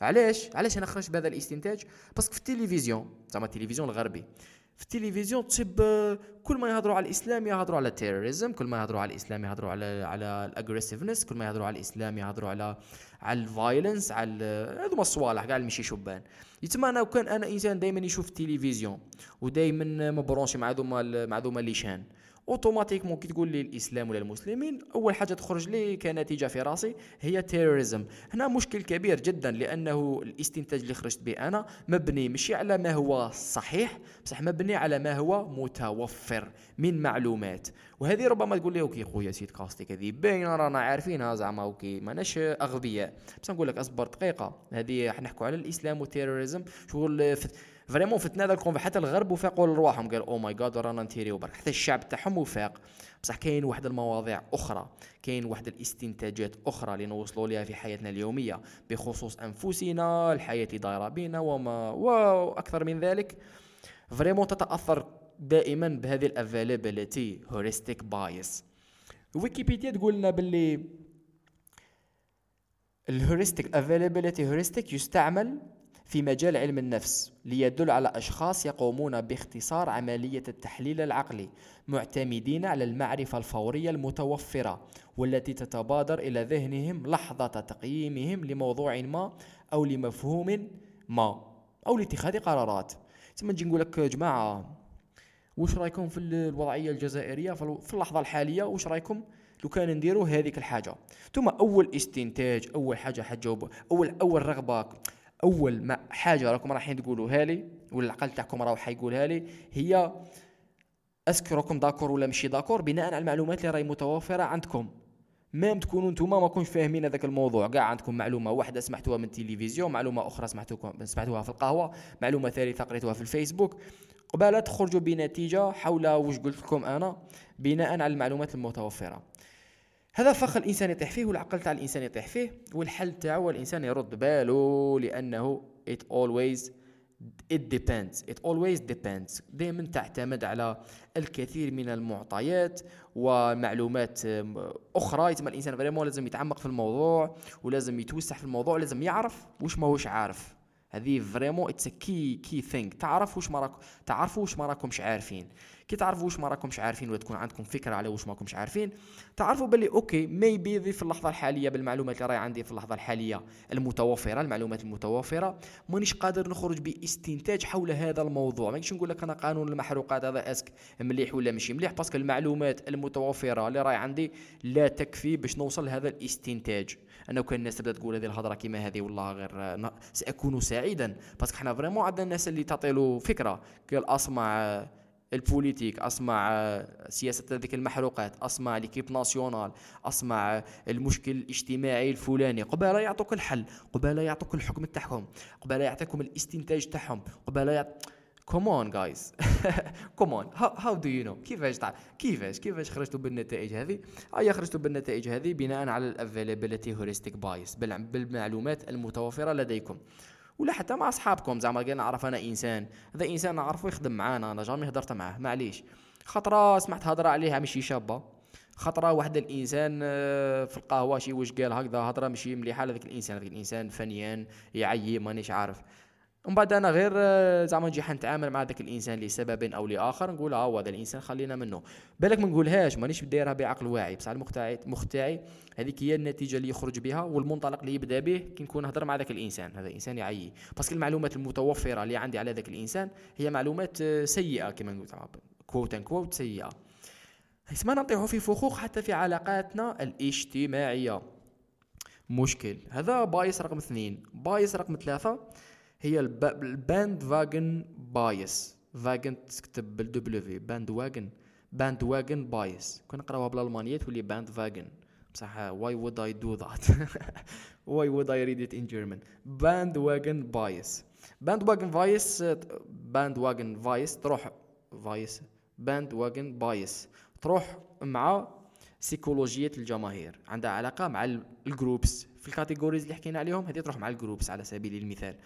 علاش علاش انا خرجت بهذا الاستنتاج؟ باسكو في التلفزيون، زعما التلفزيون الغربي، في التلفزيون تصيب كل ما يهضروا على الاسلام يهضروا على التيروريزم، كل ما يهضروا على الاسلام يهضروا على على الاجريسيفنس، كل ما يهضروا على الاسلام يهضروا على على الفايلنس، على هذوما الصوالح كاع ماشي شبان. يتما انا وكان انا انسان دائما يشوف التلفزيون ودائما مبرونشي مع هذوما مع هذوما اللي شان، اوتوماتيكمون كي تقول لي الاسلام ولا المسلمين اول حاجه تخرج لي كنتيجه في راسي هي تيروريزم. هنا مشكل كبير جدا، لانه الاستنتاج اللي خرجت به انا مبني ماشي على ما هو صحيح بصح مبني على ما هو متوفر من معلومات. وهذه ربما تقول لي اوكي خويا سيد كاستيك هذه باينه رانا عارفينها زعما اوكي ماناش اغبياء، بصح نقول لك اصبر دقيقه، هذه حنحكوا على الاسلام والتيروريزم. شغل فريمون فتنا هذا الكونف، حتى الغرب وفاقوا لرواحهم قال او ماي جاد رانا نتيريو برك، حتى الشعب تاعهم وفاق. بصح كاين واحد المواضيع اخرى، كاين واحد الاستنتاجات اخرى اللي نوصلوا لها في حياتنا اليوميه بخصوص انفسنا، الحياه اللي دايره بينا، وما واكثر من ذلك. فريمون تتاثر دائما بهذه الافيلابيليتي هيوريستيك بايس. ويكيبيديا تقول لنا باللي الهيوريستيك افيلابيليتي هيوريستيك يستعمل في مجال علم النفس ليدل على أشخاص يقومون باختصار عملية التحليل العقلي معتمدين على المعرفة الفورية المتوفرة والتي تتبادر إلى ذهنهم لحظة تقييمهم لموضوع ما أو لمفهوم ما أو لاتخاذ قرارات. ثم نجي نقول لك يا جماعة واش رايكم في الوضعية الجزائرية في اللحظة الحالية؟ واش رايكم لو كان نديروا هذيك الحاجة؟ ثم أول استنتاج، أول حاجة حتجاوبوا، أول أول رغبة، اول ما حاجه راكم رايحين تقولوها لي ولا العقل تاعكم راهو حيقولها لي هي اسكو راكم داكور ولا ماشي داكور بناء على المعلومات اللي راهي متوفره عندكم. مام تكونوا نتوما ما كونش فاهمين هذاك الموضوع كاع، عندكم معلومه واحده سمعتوها من التلفزيون، معلومه اخرى سمعتوكم سمعتوها في القهوه، معلومه ثالثه قريتوها في الفيسبوك، قباله تخرجوا بنتيجه حول واش قلت لكم انا بناء على المعلومات المتوفره. هذا فخ الانسان يطيح فيه والعقل تاع الانسان يطيح فيه، والحل تاعو الانسان يرد باله، لانه it always it depends it always depends دائما تعتمد على الكثير من المعطيات ومعلومات اخرى. يتم الانسان فريمون لازم يتعمق في الموضوع ولازم يتوسع في الموضوع، لازم يعرف واش ماهوش عارف. هذه فريمون اتس كي كي ثينك، تعرف واش ما راك تعرفوا واش ما راكمش عارفين. كي تعرفوا واش ما راكمش عارفين ولا تكون عندكم فكره على واش ما راكمش عارفين، تعرفوا باللي اوكي ميبي ذي في اللحظه الحاليه بالمعلومات اللي راهي عندي في اللحظه الحاليه المتوفره، المعلومات المتوفره مانيش قادر نخرج باستنتاج حول هذا الموضوع. مانيش نقول لك انا قانون المحروقات هذا اسك مليح ولا ماشي مليح، باسكو المعلومات المتوفره اللي راهي عندي لا تكفي باش نوصل لهذا الاستنتاج. انا وكان الناس تبدا تقول هذه الهضره كيما هذه والله غير ساكون سعيدا، باسكو حنا فريمون عندنا الناس اللي تعطيلو فكره قال اسمع البوليتيك، اسمع سياسه هذيك المحروقات، اسمع ليكيب ناسيونال، اسمع المشكل الاجتماعي الفلاني، قباله يعطوك الحل، قباله يعطوك الحكم تاعهم، قباله يعطيكم الاستنتاج تاعهم، قباله يعط... كومون جايز كومون هاو دو يو نو كيفاش تعرف كيفاش كيفاش خرجتوا بالنتائج هذه؟ هيا خرجتوا بالنتائج هذه بناء على الافيلابيليتي هيوريستيك بايس، بالمعلومات المتوفره لديكم ولا حتى مع اصحابكم. زعما قال نعرف انا انسان، هذا انسان نعرفه يخدم معانا، انا جامي هضرت معاه معليش، خطره سمعت هضره عليها ماشي شابه، خطره واحد الانسان في القهوه شي واش قال هكذا هضره ماشي مليحه لهذاك الانسان، هذاك الانسان فنيان يعيي مانيش عارف، ومن بعد انا غير زعما نجي حنتعامل مع ذاك الانسان لسبب او لاخر نقول ها هو هذا الانسان خلينا منه. بالك ما نقولهاش مانيش دايرها بعقل واعي، بصح المخ تاعي هذيك هي النتيجه اللي يخرج بها والمنطلق اللي يبدا به كي نكون نهضر مع ذاك الانسان. هذا الانسان يعيي باسكو المعلومات المتوفره اللي عندي على ذاك الانسان هي معلومات سيئه كما نقول كوت ان كوت سيئه. اسمع نطيحوا في فخوخ حتى في علاقاتنا الاجتماعيه، مشكل. هذا بايس رقم اثنين. بايس رقم ثلاثة هي الباند واجن بايس، فاجن تكتب بالدبليو، باند واجن باند واجن بايس، كون نقراوها بالالمانيه تولي باند فاجن، بصح واي وود اي دو ذات واي وود اي ريد ات ان جيرمان. باند واجن بايس، باند واجن بايس، باند واجن بايس تروح بايس باند واجن بايس تروح مع سيكولوجيه الجماهير، عندها علاقه مع الجروبس في الكاتيجوريز اللي حكينا عليهم، هذه تروح مع الجروبس على سبيل المثال.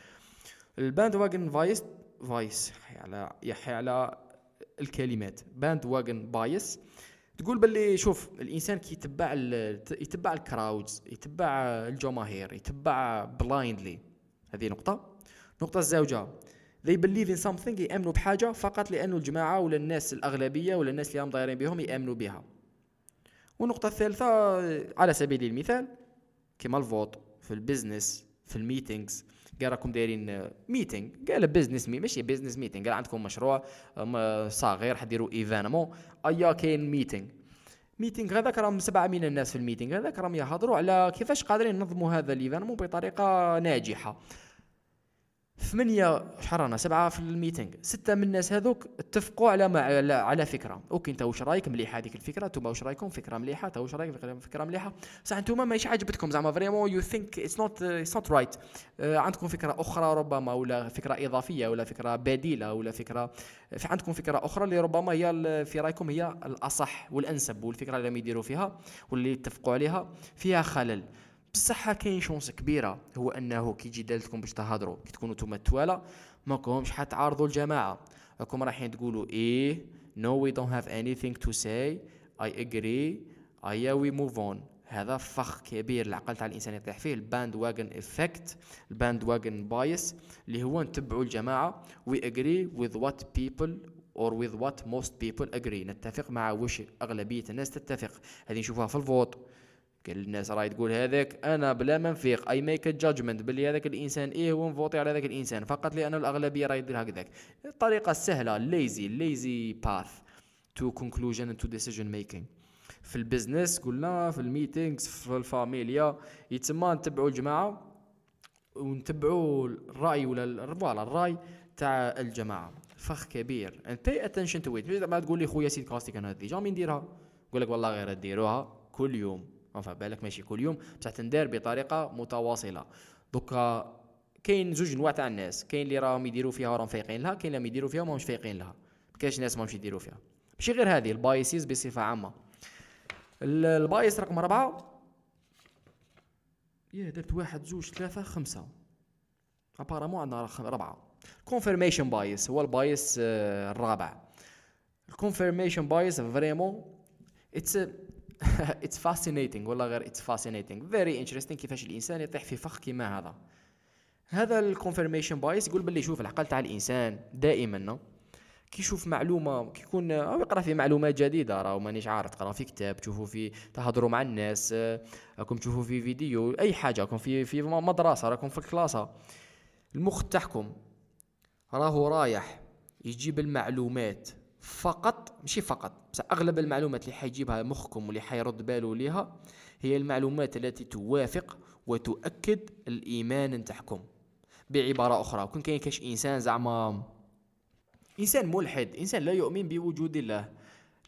الباند واجن بايس فايس على يحي على الكلمات باند واجن بايس تقول باللي شوف الانسان كي يتبع يتبع الكراودز، يتبع الجماهير، يتبع بلايندلي، هذه نقطة. نقطة الزوجة they believe in something، يأمنوا بحاجة فقط لأنه الجماعة ولا الناس الأغلبية ولا الناس اللي هم ضايرين بهم يأمنوا بها. والنقطة الثالثة على سبيل المثال كما الفوت في البيزنس في الميتينجز، قال راكم دايرين ميتينغ، قال بيزنس مي ماشي بيزنس ميتينغ، قال عندكم مشروع صغير حديروا ايفانمون ايا كاين ميتينغ. ميتينغ هذاك راهم سبعة من الناس في الميتينغ هذاك راهم يهضروا على كيفاش قادرين ننظموا هذا الايفانمون بطريقة ناجحة. ثمانية شحرانا سبعة في الميتينغ، ستة من الناس هذوك اتفقوا على ما على فكرة، اوكي انت واش رايك مليحة هذيك الفكرة، انتوما واش رايكم فكرة مليحة، انت واش رايك فكرة مليحة، بصح انتوما ماشي عجبتكم زعما فريمون يو ثينك اتس نوت اتس نوت رايت، عندكم فكرة أخرى ربما ولا فكرة إضافية ولا فكرة بديلة ولا فكرة عندكم فكرة أخرى اللي ربما هي في رأيكم هي الأصح والأنسب، والفكرة اللي يديروا فيها واللي اتفقوا عليها فيها خلل. بصح كاين شونس كبيره هو انه كي يجي دالتكم باش تهضروا كي تكونوا نتوما التواله ماكمش حتعارضوا الجماعه، راكم رايحين تقولوا ايه نو وي دونت هاف انيثينغ تو ساي اي اجري اي وي موف اون. هذا فخ كبير العقل تاع الانسان يطيح فيه، الباند واجن افكت، الباند واجن بايس اللي هو نتبعوا الجماعه وي اجري وذ وات بيبل اور وذ وات موست بيبل اجري، نتفق مع واش اغلبيه الناس تتفق. هذه نشوفها في الفوت، كل الناس راهي تقول هذاك انا بلا ما نفيق اي ميك جادجمنت بلي هذاك الانسان ايه ونفوتي على هذاك الانسان فقط لان الاغلبيه راهي دير هكذاك. الطريقه السهله ليزي ليزي باث تو كونكلوجن اند تو ديسيجن ميكينغ في البيزنس قلنا، في الميتينغز، في الفاميليا، يتسمى نتبعوا الجماعه ونتبعوا الراي ولا فوالا الراي تاع الجماعه. فخ كبير ان باي اتنشن تو ات. ما تقول لي خويا سيد كاستيك انا هذه جامي نديرها، نقول لك والله غير ديروها كل يوم، وفي بالك ماشي كل يوم بصح تندار بطريقه متواصله. دوكا كاين زوج نواع تاع الناس، كاين اللي راهم يديروا فيها وراهم فايقين لها، كاين اللي يديروا فيها وماهمش فايقين لها. كاينش ناس ماهمش يديروا فيها، ماشي غير هذه البايسيز بصفه عامه. البايس رقم أربعة يا درت واحد زوج ثلاثة خمسة ابارامون عندنا أربعة. كونفيرميشن بايس هو البايس الرابع. الكونفيرميشن بايس فريمون اتس it's fascinating والله غير it's fascinating very interesting كيفاش الانسان يطيح في فخ كيما هذا. هذا الكونفيرميشن بايس يقول باللي شوف العقل تاع الانسان دائما كي يشوف معلومه كيكون او يقرا في معلومات جديده، راه مانيش عارف تقرا في كتاب، تشوفوا في تهضروا مع الناس، راكم تشوفوا في فيديو، اي حاجه، راكم في في مدرسه، راكم في الكلاسه، المخ تاعكم راهو رايح يجيب المعلومات فقط، ماشي فقط بصح اغلب المعلومات اللي حيجيبها مخكم واللي حيرد باله ليها هي المعلومات التي توافق وتؤكد الايمان نتاعكم. بعباره اخرى كون كاين كاش انسان زعما انسان ملحد، انسان لا يؤمن بوجود الله،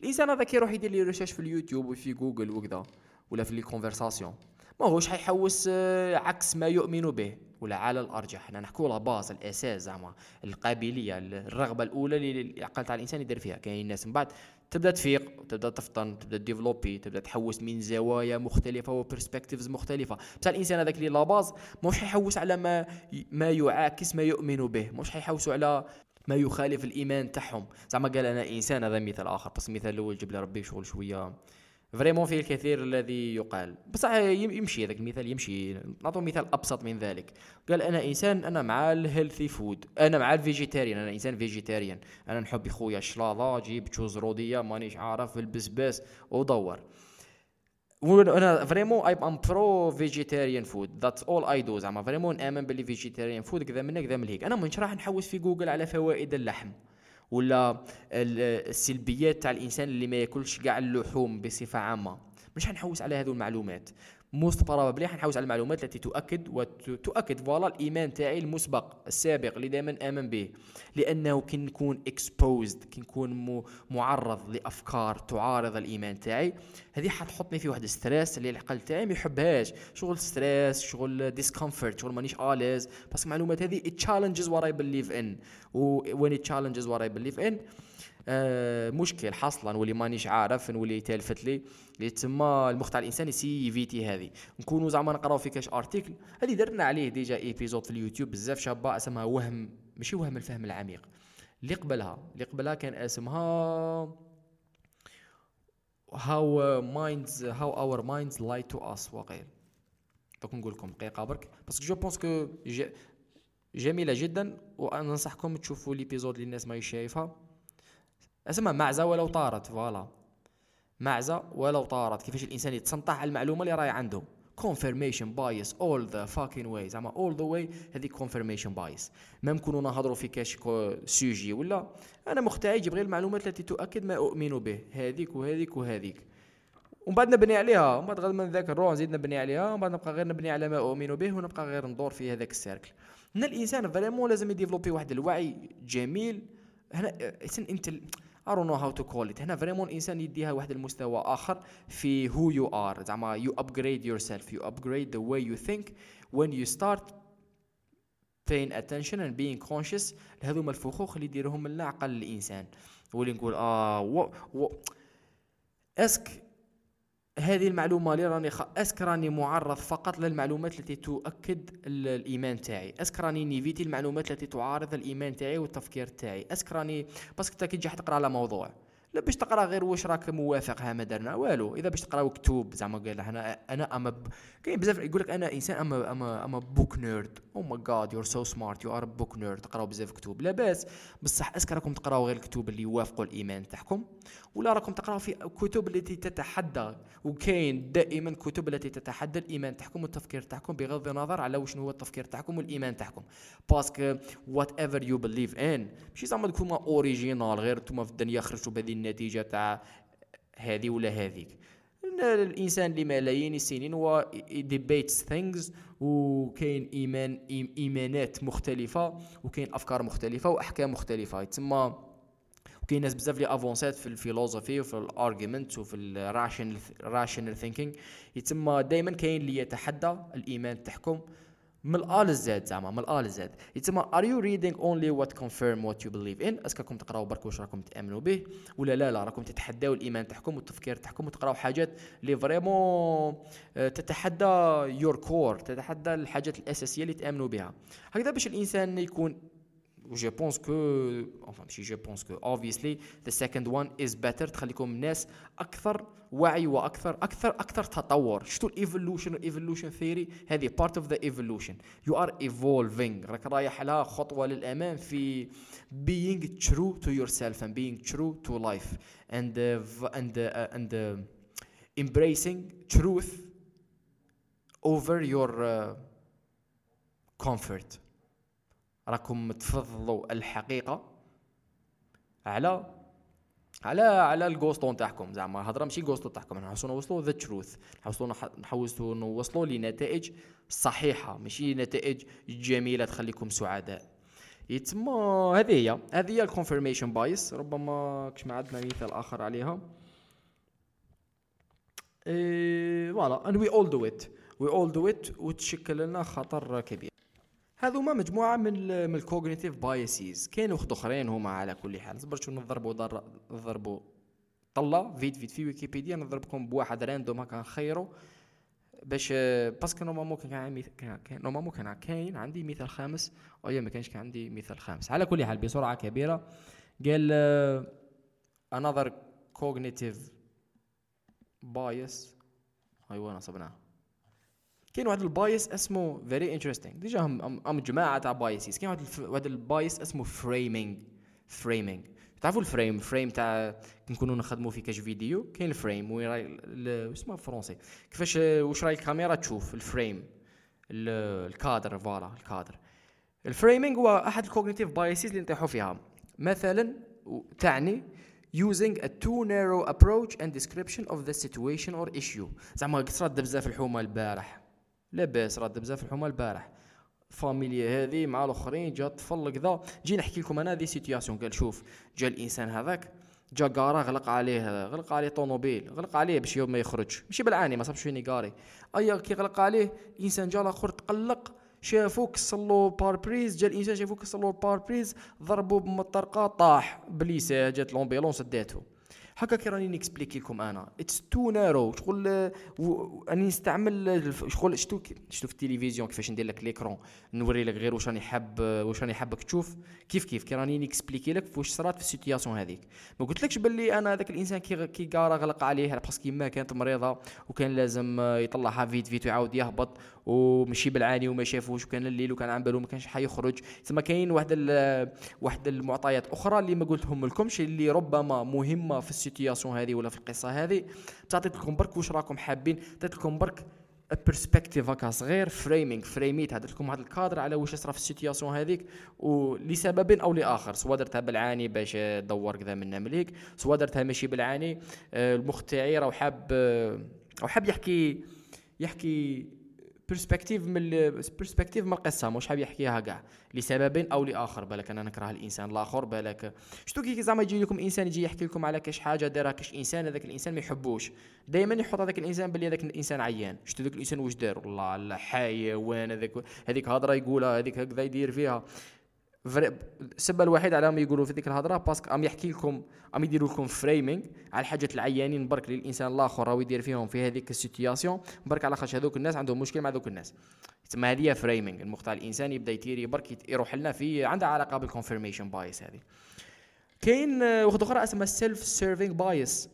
الانسان هذا كي يروح يدير لي ريشيرش في اليوتيوب وفي جوجل وكذا ولا في لي كونفرساسيون ماهوش حيحوس عكس ما يؤمن به، ولا على الارجح حنا نحكوا لا باز الاساس زعما القابليه الرغبه الاولى اللي العقل تاع الانسان يدير فيها. كاين الناس من بعد تبدا تفيق وتبدا تفطن تبدا ديفلوبي تبدا تحوس من زوايا مختلفه وبيرسبكتيفز مختلفه، بصح الانسان هذاك اللي لا باز ماهوش حيحوس على ما ما يعاكس ما يؤمن به، ماهوش حيحوسوا على ما يخالف الايمان تاعهم. زعما قال انا انسان، هذا مثال اخر بس المثال الاول جبل ربي شغل شويه فريمون فيه الكثير الذي يقال، بصح يمشي هذاك المثال يمشي. نعطوا مثال ابسط من ذلك، قال انا انسان انا مع الهيلثي فود، انا مع الفيجيتاريان، انا انسان فيجيتاريان، انا نحب خويا الشلاضه، جيب تشوز روديه، مانيش عارف البسباس ودور، وانا فريمون اي ام برو فيجيتاريان فود، ذاتس اول اي دو، زعما فريمون نامن باللي فيجيتاريان فود كذا منا كذا من هيك. انا مانيش راح نحوس في جوجل على فوائد اللحم ولا السلبيات تاع الانسان اللي ما ياكلش كاع اللحوم بصفه عامه، مش حنحوس على هذو المعلومات. موست بروبلي حنحوس على المعلومات التي تؤكد وتؤكد فوالا الايمان تاعي المسبق السابق اللي دائما امن به، لانه كي نكون اكسبوزد كي نكون معرض لافكار تعارض الايمان تاعي هذه حتحطني في واحد الستريس اللي العقل تاعي ما يحبهاش، شغل ستريس، شغل ديسكومفورت، شغل مانيش اليز. بس المعلومات هذه تشالنجز وراي بليف ان، وين تشالنجز وراي بليف ان آه مشكل حصلا نولي مانيش عارف نولي تالفت لي اللي تما المخ تاع الانسان سي في تي. هذه نكونوا زعما نقراو في كاش ارتيكل، هذه درنا عليه ديجا ايبيزود في اليوتيوب بزاف شابه اسمها وهم، ماشي وهم الفهم العميق، اللي قبلها اللي قبلها كان اسمها هاو مايندز هاو اور مايندز لاي تو اس وغير. دوك نقول لكم دقيقه برك باسكو جو بونس كو جميله جدا، وانا انصحكم تشوفوا ليبيزود للناس ما شايفها، اسمها معزه ولو طارت. فوالا معزه ولو طارت، كيفاش الانسان يتصنطح على المعلومه اللي راهي عنده. confirmation bias all the fucking way، زعما all the way. هذيك confirmation bias. ما نكونوا نهضروا في كاش سوجي ولا انا مختعج غير المعلومات التي تؤكد ما اؤمن به، هذيك وهذيك وهذيك، ومن بعد نبني عليها، ومن بعد غير نذاكروا نزيد نبني عليها، ومن بعد نبقى غير نبني على ما اؤمن به، ونبقى غير ندور في هذاك السيركل. هنا الانسان فريمون لازم يديفلوبي واحد الوعي جميل. هنا انت I don't know how to call it. هنا فريمون الانسان يديها واحد المستوى اخر في who you are، زعما you upgrade yourself, you upgrade the way you think when you start paying attention and being conscious لهذوما الفخوخ اللي يديرهم العقل الانسان. ولي نقول اه و... و... اسك هذه المعلومه اللي راني خ... اسك راني معرض فقط للمعلومات التي تؤكد الايمان تاعي، اسك راني نيفيتي المعلومات التي تعارض الايمان تاعي والتفكير تاعي، اسك راني باسكو تا كي تجي تقرا على موضوع لا باش تقرا غير واش راك موافق ها ما درنا والو. اذا باش تقراو كتب زعما قال هنا انا اما ب... كاين بزاف يقول لك انا انسان اما اما اما بوك نيرد، او ماي جاد يور سو سمارت يو ار بوك نيرد، تقراو بزاف كتب لا باس، بصح اسك راكم تقراو غير الكتب اللي يوافقوا الايمان تاعكم، ولا راكم تقراو في كتب التي تتحدى، وكاين دائما كتب التي تتحدى الايمان تاعكم والتفكير تاعكم بغض النظر على شنو هو التفكير تاعكم والايمان تاعكم، باسكو وات ايفر يو بليف ان ماشي زعما تكونوا اوريجينال غير نتوما في الدنيا خرجتوا بهذه النتيجة تاع هذه ولا هذيك. الإنسان لملايين السنين هو debates things، وكاين إيمان إيمانات مختلفة، وكاين أفكار مختلفة وأحكام مختلفة. يتسمى وكاين ناس بزاف لي افونسات في الفيلوزوفي وفي الارجيومنت وفي الراشنال راشنال ثينكينغ، يتسمى دائما كاين اللي يتحدى الإيمان تحكم من الال زاد، زعما من الال زاد. يتسمى are you reading only what confirm what you believe in، اسكو راكم تقراو برك واش راكم تامنوا به، ولا لا لا راكم تتحداو الايمان تاعكم والتفكير تاعكم وتقراو حاجات اللي فريمون تتحدى your core، تتحدى الحاجات الاساسيه اللي تامنوا بها. هكذا باش الانسان يكون جو بونس كو enfin ماشي جو بونس كو obviously the second one is better، تخليكم الناس اكثر وعي واكثر اكثر اكثر تطور. شفتوا الايفولوشن والايفولوشن ثيوري، هذه بارت اوف ذا ايفولوشن، يو ار ايفولفينغ، راك رايح لها خطوه للامام في being true to yourself and being true to life and uh, and uh, and uh, embracing truth over your uh, comfort. راكم تفضلوا الحقيقه على على على الغوستون تاعكم، زعما الهضره ماشي غوستون تاعكم، نحاولوا نوصلوا ذا تروث، نحاولوا نحاولوا نوصلوا لنتائج صحيحه ماشي نتائج جميله تخليكم سعداء. يتما هذه هي هذه هي الكونفيرميشن بايس. ربما كش ما عندنا مثال اخر عليها. اي فوالا اند وي اول دو ات وي اول دو ات وتشكل لنا خطر كبير. هذوما مجموعه من من الكوغنيتيف بايسيز، كاينو خد اخرين هما على كل حال. صبرتوا نضربوا ضر... نضربوا طله فيت فيت في ويكيبيديا، نضربكم بواحد راندوم هكا نخيرو باش باسكو نورمالمون كان كان نورمالمون كان كاين عندي مثال خامس او ما كانش كان عندي مثال خامس. على كل حال بسرعه كبيره قال another cognitive bias. ايوا نصبناها. كاين واحد البايس اسمه فيري انتريستينغ، ديجا هم جماعه تاع بايسيس. كاين واحد واحد البايس اسمه فريمينغ. فريمينغ تعرفوا الفريم فريم تاع نكونوا نخدموا في كاش فيديو، كاين الفريم وين راهي اسمها فرونسي كيفاش واش راهي الكاميرا تشوف الفريم الكادر. فوالا الكادر. الفريمينغ هو احد الكوغنيتيف بايسيس اللي نطيحوا فيها، مثلا تعني using a too narrow approach and description of the situation or issue. زعما صرات بزاف الحومه البارح، لاباس راد بزاف الحومه البارح، فاميليا هذه مع الاخرين جا طفل كذا، جي نحكي لكم انا هذه سيتياسيون. قال شوف جا الانسان هذاك جا كارا غلق عليه غلق عليه طونوبيل، غلق عليه باش يوم ما يخرج ماشي بالعاني ما صابش فين يكاري، ايا كي غلق عليه الانسان جا الاخر تقلق شافو كسلو باربريز، جا الانسان شافو كسلو الباربريز ضربو بمطرقه طاح بليسه، جات لومبيلونس داتو. هكا كي راني نكسبليكي لكم انا اتس تو نارو شغل راني نستعمل شغل شتو شتو في التلفزيون كيفاش ندير لك ليكرون نوري لك غير واش راني حاب واش راني حابك تشوف كيف كيف كي راني نكسبليكي لك واش صرات في السيتياسيون هذيك. ما قلتلكش باللي انا هذاك الانسان كي كي قارا غلق عليه باسكو ما كانت مريضه وكان لازم يطلعها فيت فيت ويعاود يهبط ومشي بالعاني وما شافوش وكان الليل وكان عم بالو ما كانش حيخرج. ثم كاين واحد واحد المعطيات اخرى اللي ما قلتهم لكمش اللي ربما مهمه في السيتياسيون هذه ولا في القصه هذه. تعطيت لكم برك واش راكم حابين، تعطيت لكم برك بيرسبكتيف هكا صغير فريمينغ فريميت، هذا لكم هذا الكادر على واش صرا في السيتياسيون هذيك ولسبب او لاخر، سواء درتها بالعاني باش تدور كذا منا مليك، سواء درتها ماشي بالعاني المخ تاعي راه حاب او حاب يحكي يحكي بيرسبكتيف من البيرسبكتيف من القصه مش حاب يحكيها كاع لسبب او لاخر. بالك انا نكره الانسان الاخر، بالك شتو كي زعما يجي لكم انسان يجي يحكي لكم على كاش حاجه دارها كاش انسان هذاك الانسان ما يحبوش، دائما يحط هذاك الانسان بلي هذاك الانسان عيان. شتو ذاك الانسان واش دار، والله لا حيوان هذاك، هذيك هضره يقولها هذيك هكذا يدير فيها. السبب الوحيد على ما يقولوا في ذيك الهضره باسكو عم يحكي لكم عم يديروا لكم فريمينغ على الحاجات العيانين برك للانسان الاخر راهو يدير فيهم في هذيك السيتياسيون برك على خاطر هذوك الناس عندهم مشكل مع ذوك الناس. تسمى هذه فريمينغ المقطع الانساني يبدا يتيري برك يروح لنا في عندها علاقه بالكونفيرميشن بايس. هذه كاين وحده اخرى اسمها سيلف سيرفينغ بايس،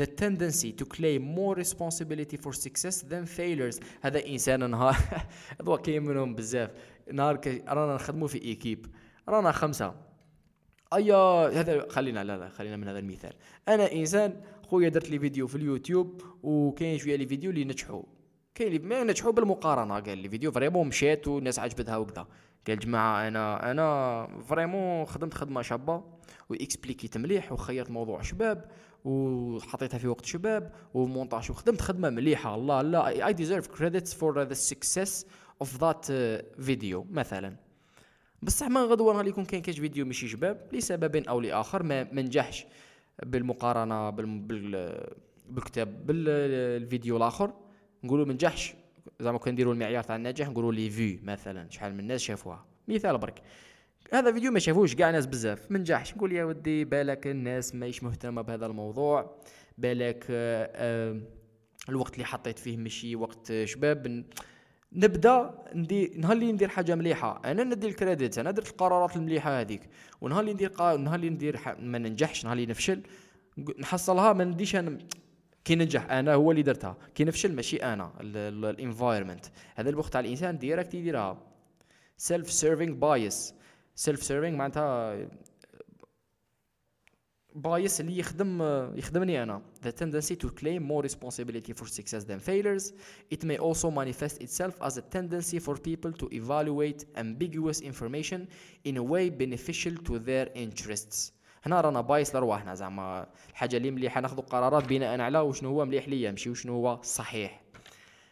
the tendency to claim more responsibility for success than failures. هذا انسان نهار هذو كاين منهم بزاف، نهار رانا نخدموا في ايكيب رانا خمسة، أيا هذا خلينا لا لا خلينا من هذا المثال. أنا إنسان خويا درت لي فيديو في اليوتيوب وكاين شوية لي فيديو اللي نجحوا، كاين اللي ما نجحوا بالمقارنة، قال لي فيديو فريمون مشات والناس عجبتها وكذا، قال جماعة أنا أنا فريمون خدمت خدمة شابة وإكسبليكيت مليح وخيرت موضوع شباب وحطيتها في وقت شباب ومونتاج وخدمت خدمة مليحة، الله لا I deserve credits for the success of that video مثلا. بصح ما غدوه راه ليكون كاين كاش فيديو ماشي شباب لسبب او لاخر ما منجحش بالمقارنه بالكتاب بالفيديو الاخر، نقولوا منجحش زعما كون نديروا المعيار تاع النجاح نقولوا لي في مثلا شحال من الناس شافوها مثال برك. هذا فيديو ما شافوهش كاع ناس بزاف منجحش، نقول يا ودي بالك الناس ماهيش مهتمه بهذا الموضوع، بالك الوقت اللي حطيت فيه ماشي وقت شباب. نبدا ندير نهار اللي ندير حاجه مليحه انا ندي الكريديت، انا درت القرارات المليحه هذيك، ونهار اللي ندير قا... نهار اللي ندير ح... ما ننجحش، نهار اللي نفشل نحصلها ما نديش انا، كي ننجح انا هو اللي درتها، كي نفشل ماشي انا الانفايرمنت. هذا الوقت على الانسان ديريكت يديرها سيلف سيرفينغ بايس. سيلف سيرفينغ معناتها بايس اللي يخدم يخدمني انا. The tendency to claim more responsibility for success than failures. It may also manifest itself as a tendency for people to evaluate ambiguous information in a way beneficial to their interests. هنا رانا بايس لرواحنا زعما الحاجه اللي مليحه ناخذوا قرارات بناء على وشنو هو مليح ليا ماشي وشنو هو صحيح.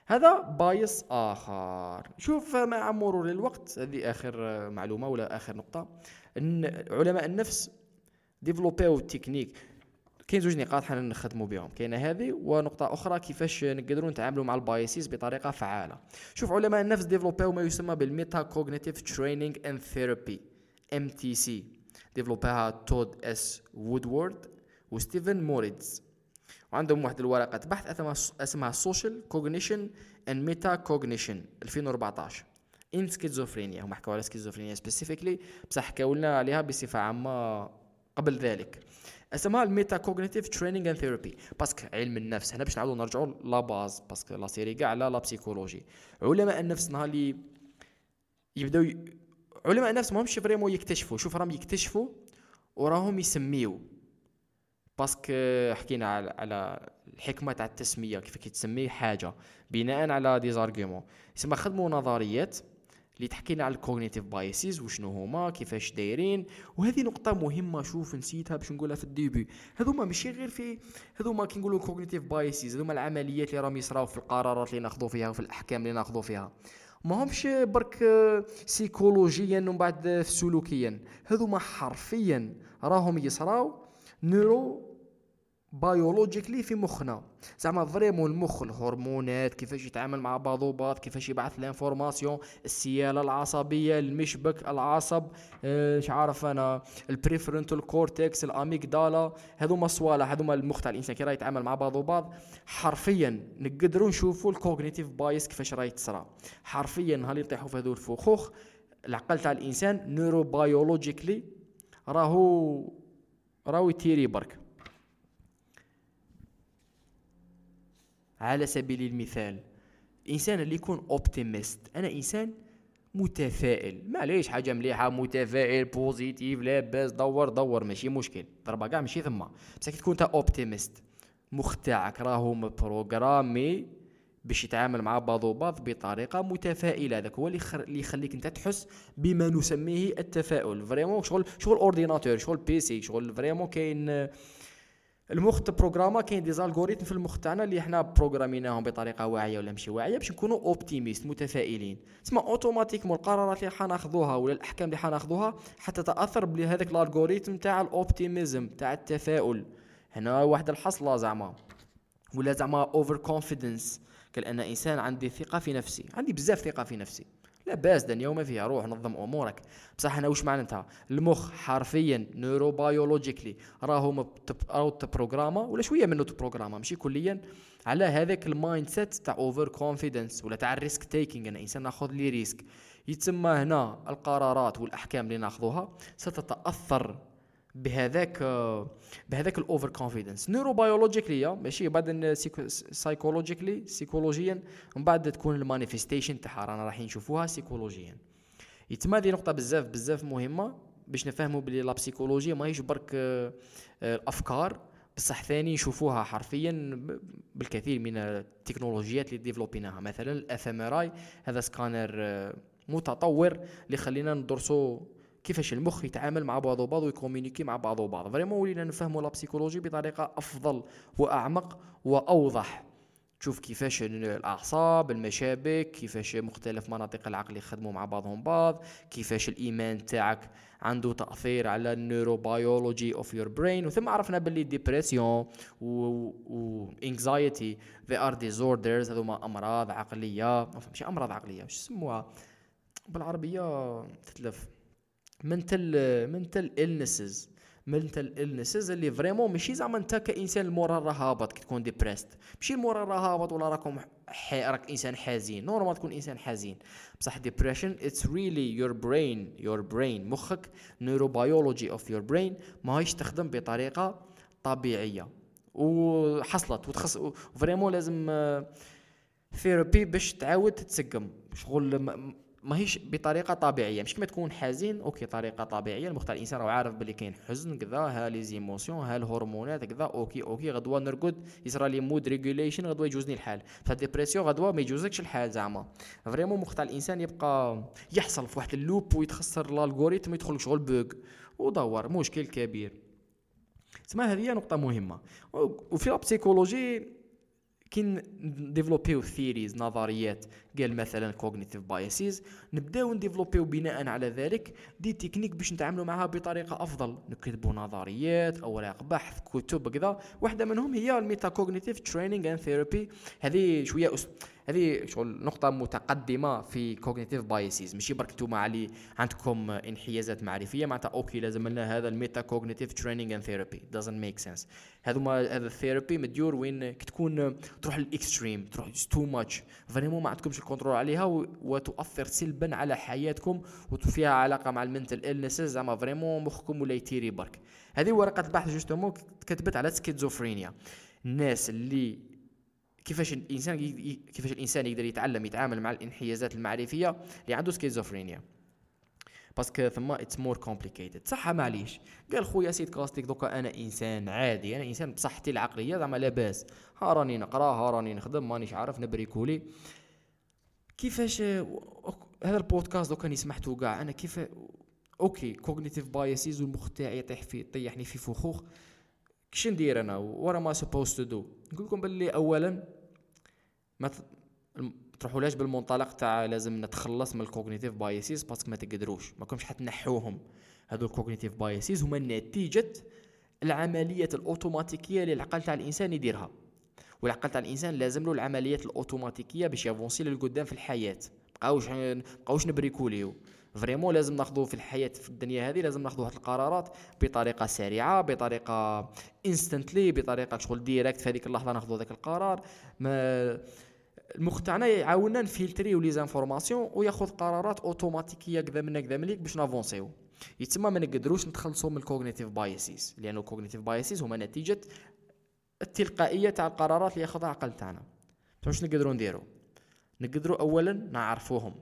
هذا بايس اخر. شوف مع مرور الوقت، هذه اخر معلومه ولا اخر نقطه، ان علماء النفس ديفلوبيو تكنيك. كاين زوج نقاط حنا نخدموا بهم، كاينه هذه ونقطه اخرى كيفاش نقدروا نتعاملوا مع البايسيز بطريقه فعاله. شوف علماء النفس ديفلوبيو ما يسمى بالميتا كوغنيتيف ترينينغ اند ثيرابي ام تي سي، ديفلوباها تود اس وودورد وستيفن موريتز، وعندهم واحد الورقه بحث اسمها سوشيال كوغنيشن اند ميتا كوغنيشن ألفين وأربعطاش ان سكيزوفرينيا. هما حكاو على سكيزوفرينيا سبيسيفيكلي بصح حكاو لنا عليها بصفه عامه قبل ذلك. اسمها الميتا كوغنيتيف ترينينغ اند ثيرابي باسكو علم النفس هنا باش نعاودو نرجعو لا باز باسكو لا سيري كاع على لا بسيكولوجي. علماء النفس نهار اللي يبداو ي... علماء النفس ماهمش فريمون يكتشفوا، شوف راهم يكتشفوا وراهم يسميو باسكو حكينا على, على الحكمه تاع التسميه كيف كيتسمي حاجه بناء على دي زارغيومون. يسمى خدموا نظريات اللي تحكينا على الكوغنيتيف بايسيز وشنو هما كيفاش دايرين. وهذه نقطه مهمه شوف نسيتها باش نقولها في الديبي، هذوما ماشي غير في هذوما كي نقولوا الكوغنيتيف بايسيز هذوما العمليات اللي راهم يصراو في القرارات اللي ناخذو فيها وفي الاحكام اللي ناخذو فيها، ماهمش برك سيكولوجيا ومن بعد سلوكيا، هذوما حرفيا راهم يصراو نيرو بايولوجيكلي في مخنا، زعما فريمون المخ، الهرمونات كيفاش يتعامل مع بعضو بعض، كيفاش يبعث لانفورماسيون، السياله العصبيه، المشبك، العصب، اش عارف انا، البريفرنتال كورتكس، الاميغدالا، هذوما الصوالح، هذوما المخ تاع الانسان كي راه يتعامل مع بعضو بعض. حرفيا نقدروا نشوفوا الكوغنيتيف بايس كيفاش راه يتصرى، حرفيا نهار يطيحوا في هذو الفخوخ العقل تاع الانسان نيرو بايولوجيكلي راهو راهو تيري برك. على سبيل المثال الانسان اللي يكون اوبتيميست، انا انسان متفائل، معليش حاجه مليحه، متفائل بوزيتيف لاباس، دور دور ماشي مشكل، ضربه كاع ماشي ثما، بصح كي تكون تا اوبتيميست مخ تاعك راهو مبروغرامي باش يتعامل مع بعضو بعض بطريقه متفائله، هذاك هو اللي يخليك انت تحس بما نسميه التفاؤل. فريمون شغل شغل اورديناتور، شغل بيسي، شغل فريمون كاين المخ بروغراما، كاين دي زالغوريثم في المخ تاعنا اللي احنا بروغراميناهم بطريقه واعيه ولا ماشي واعيه باش نكونوا اوبتيميست متفائلين، تسمى اوتوماتيكمون القرارات اللي حناخذوها ولا الاحكام اللي حناخذوها حتى تاثر بلي هذاك الالغوريثم تاع الاوبتيميزم تاع التفاؤل. هنا واحد الحصله زعما ولا زعما اوفر كونفيدنس، كأن انسان عندي ثقه في نفسي، عندي بزاف ثقه في نفسي، لا باس دنيا وما فيها، روح نظم امورك. بصح انا واش معناتها؟ المخ حرفيا نيرو بايولوجيكلي راهو راهو تبروغراما ولا شويه منه تبروغراما ماشي كليا على هذاك المايند سيت تاع اوفر كونفيدنس ولا تاع الريسك تيكينغ، انا انسان ناخذ لي ريسك. يتسمى هنا القرارات والاحكام اللي ناخذوها ستتاثر بهذاك بهذاك الاوفر كونفيدنس نيرو بايولوجيكلي ماشي بعد سايكولوجيكلي، سيكولوجيا من بعد تكون المانيفيستيشن تاعها رانا رايحين نشوفوها سيكولوجيا. يتم هذه نقطه بزاف بزاف مهمه باش نفهموا بلي لا بسيكولوجيا ماهيش برك الافكار، بصح ثاني نشوفوها حرفيا بالكثير من التكنولوجيات اللي ديفلوبيناها، مثلا الاف ام ار اي، هذا سكانر متطور اللي خلينا ندرسوا كيفاش المخ يتعامل مع بعضه بعض ويكومينيكي مع بعضه بعض. فريمون ولينا نفهموا لابسيكولوجي بطريقه افضل واعمق واوضح، تشوف كيفاش الاعصاب، المشابك، كيفاش مختلف مناطق العقل يخدموا مع بعضهم بعض، كيفاش الايمان تاعك عنده تاثير على النيوروبايولوجي اوف يور برين. وثم عرفنا باللي ديبرسيون و انكزايتي ذي ار ديزوردرز، هذوما امراض عقليه، ماشي امراض عقليه، واش يسموها بالعربيه تتلف، منتل منتل إلنسز، منتل إلنسز اللي فريمون ماشي زعما انت كانسان المورا راه هابط كي تكون ديبريست، ماشي المورا راه هابط ولا راكم راك انسان حزين، نورمال تكون انسان حزين، بصح ديبريشن اتس ريلي يور برين، يور برين مخك نيوروبايولوجي اوف يور برين ماهيش تخدم بطريقه طبيعيه وحصلت وتخص فريمون لازم ثيرابي باش تعاود تتسقم، شغل ماهيش بطريقه طبيعيه، مش كما تكون حزين اوكي طريقه طبيعيه، المخ تاع الانسان راه عارف باللي كاين حزن كذا، ها لي زيموسيون، ها الهرمونات كذا، اوكي اوكي غدوه نرقد يصرى لي مود ريغوليشن، غدوه يجوزني الحال، فالديبرسيون غدوه ما يجوزكش الحال زعما. فريمون المخ تاع الانسان يبقى يحصل في واحد اللوب ويتخسر الالغوريثم يدخل شغل بوغ ودور مشكل كبير. تسمى هذه هي نقطه مهمه. وفي البسيكولوجي كي نديفلوبيو ثيريز، نظريات، قال مثلا كوغنيتيف بايسيز، نبداو نديفلوبيو بناء على ذلك دي تكنيك باش نتعاملوا معها بطريقه افضل، نكتبوا نظريات، اوراق بحث، كتب كذا. واحده منهم هي الميتا كوغنيتيف تريننج اند ثيرابي، هذه شويه أس... هذه شغل نقطه متقدمه في كوغنيتيف بايسيز، ماشي برك نتوما علي عندكم انحيازات معرفيه معناتها اوكي لازم لنا هذا الميتا كوغنيتيف تريننج اند ثيرابي، دازنت ميك سنس. هذوما هذا الثيرابي مديور وين تكون تروح للاكستريم، تروح تو ماتش، فريمون ما عندكمش الكنترول عليها وتؤثر سلبا على حياتكم وفيها علاقه مع المنتل إلنسز، زعما فريمون مخكم ولا يتيري برك. هذه ورقه بحث جوستومون كتبت على سكيزوفرينيا، الناس اللي كيفاش الانسان كيفاش الانسان يقدر يتعلم يتعامل مع الانحيازات المعرفيه اللي عنده سكيزوفرينيا، باسكو ثم اتس مور كومبليكيتد. صح معليش قال خويا سيد كاستيك دوكا انا انسان عادي، انا انسان بصحتي العقليه زعما لاباس، ها راني نقرا، ها راني نخدم، مانيش عارف نبريكولي كيفاش. هذا البودكاست دوكا سمحتو كاع انا كيف اوكي كوغنيتيف بايسيز والمخ تاعي يطيح في يطيحني في فخوخ، كش ندير انا ورا ما سبوست تو دو؟ نقول لكم باللي اولا ما تروحولاش بالمنطلق تاع لازم نتخلص من الكوغنيتيف بايسيز، باسكو ما تقدروش، ما كومش حتنحوهم. هذو الكوغنيتيف بايسيز هما نتيجه العملية الأوتوماتيكية اللي العقل تاع الإنسان يديرها، والعقل تاع الإنسان لازم له العمليات الأوتوماتيكية باش يافونسي للقدام في الحياة. مابقاوش مابقاوش نبريكوليو، فريمون لازم ناخذوه في الحياة في الدنيا هذه، لازم ناخذوا هاد القرارات بطريقة سريعة، بطريقة انستنتلي، بطريقة شغل ديريكت في هذيك اللحظة ناخذوا ذاك القرار. ما المخ تاعنا يعاوننا نفلتريو لي زانفورماسيون وياخذ قرارات اوتوماتيكيه كذا منا كذا مليك باش نافونسيو. يتسمى ما نقدروش نتخلصوا من الكوغنيتيف بايسيز، لان الكوغنيتيف بايسيز هما نتيجه التلقائيه تاع القرارات اللي ياخذها العقل تاعنا. واش نقدروا نديروا؟ نقدروا اولا نعرفوهم،